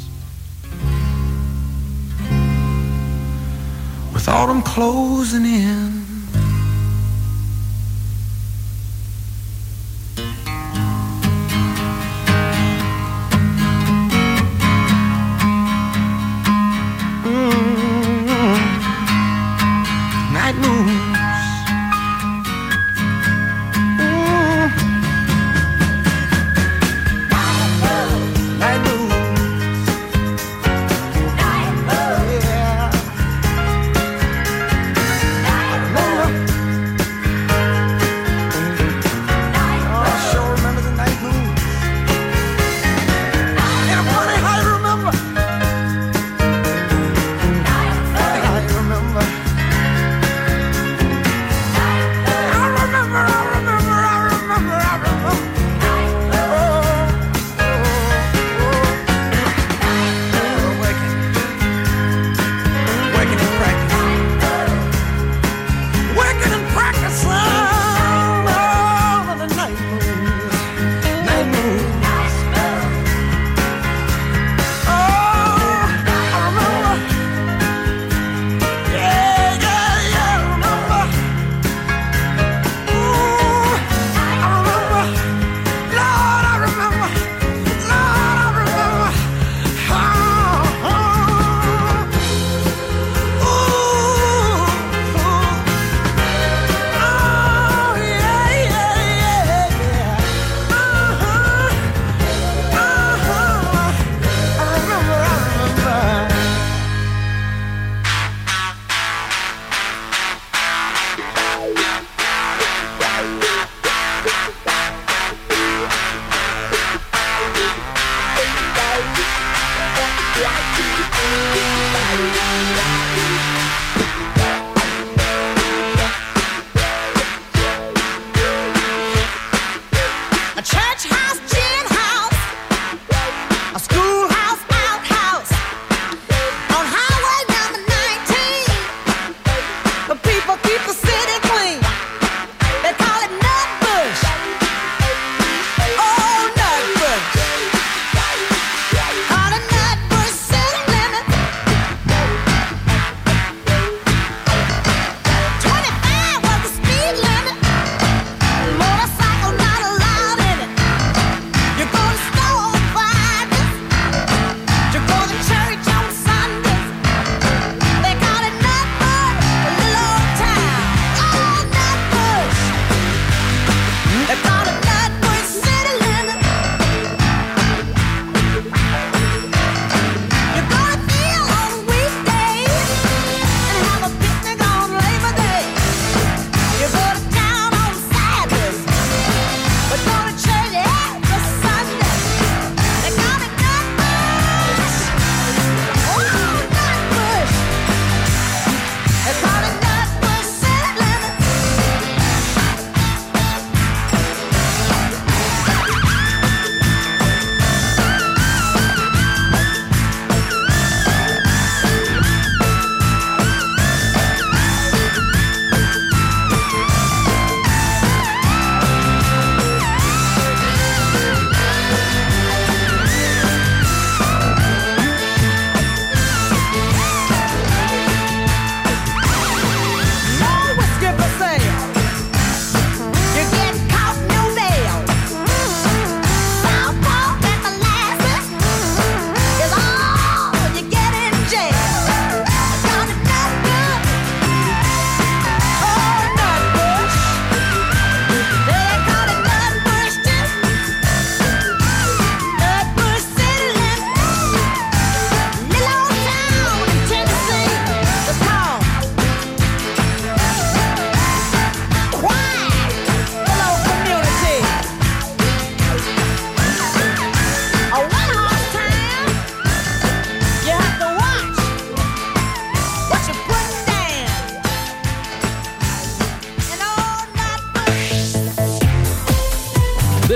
With autumn closing in,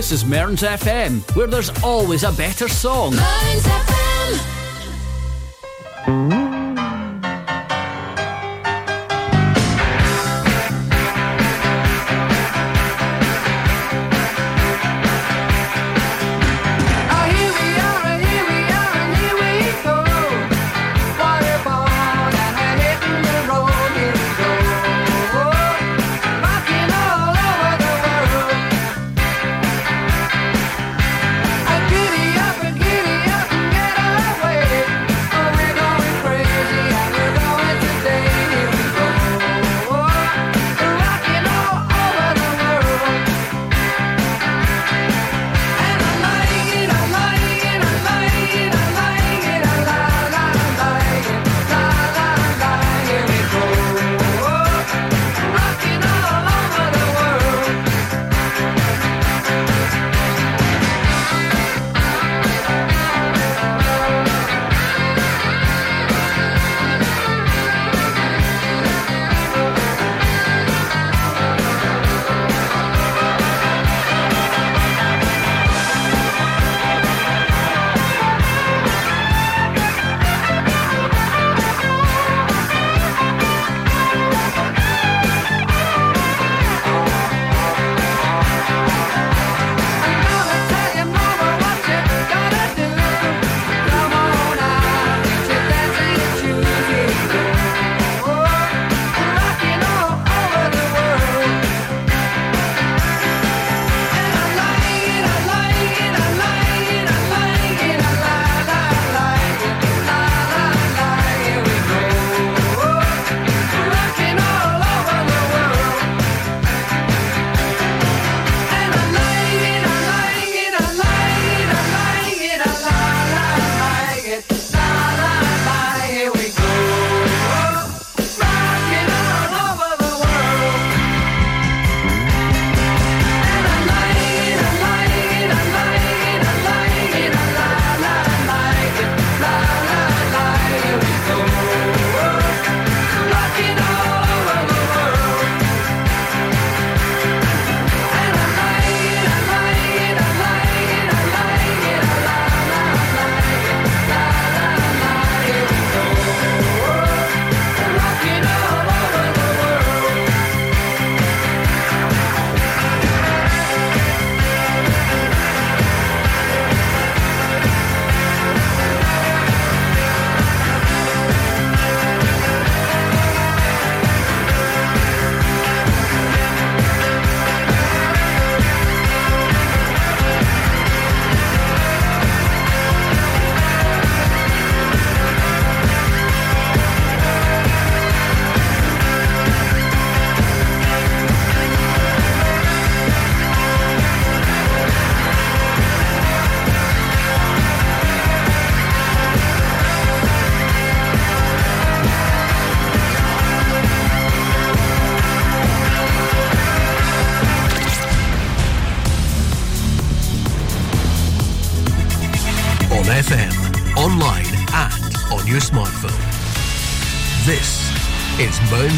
This is Mearns FM, where there's always a better song. Mearns FM.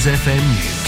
FM News.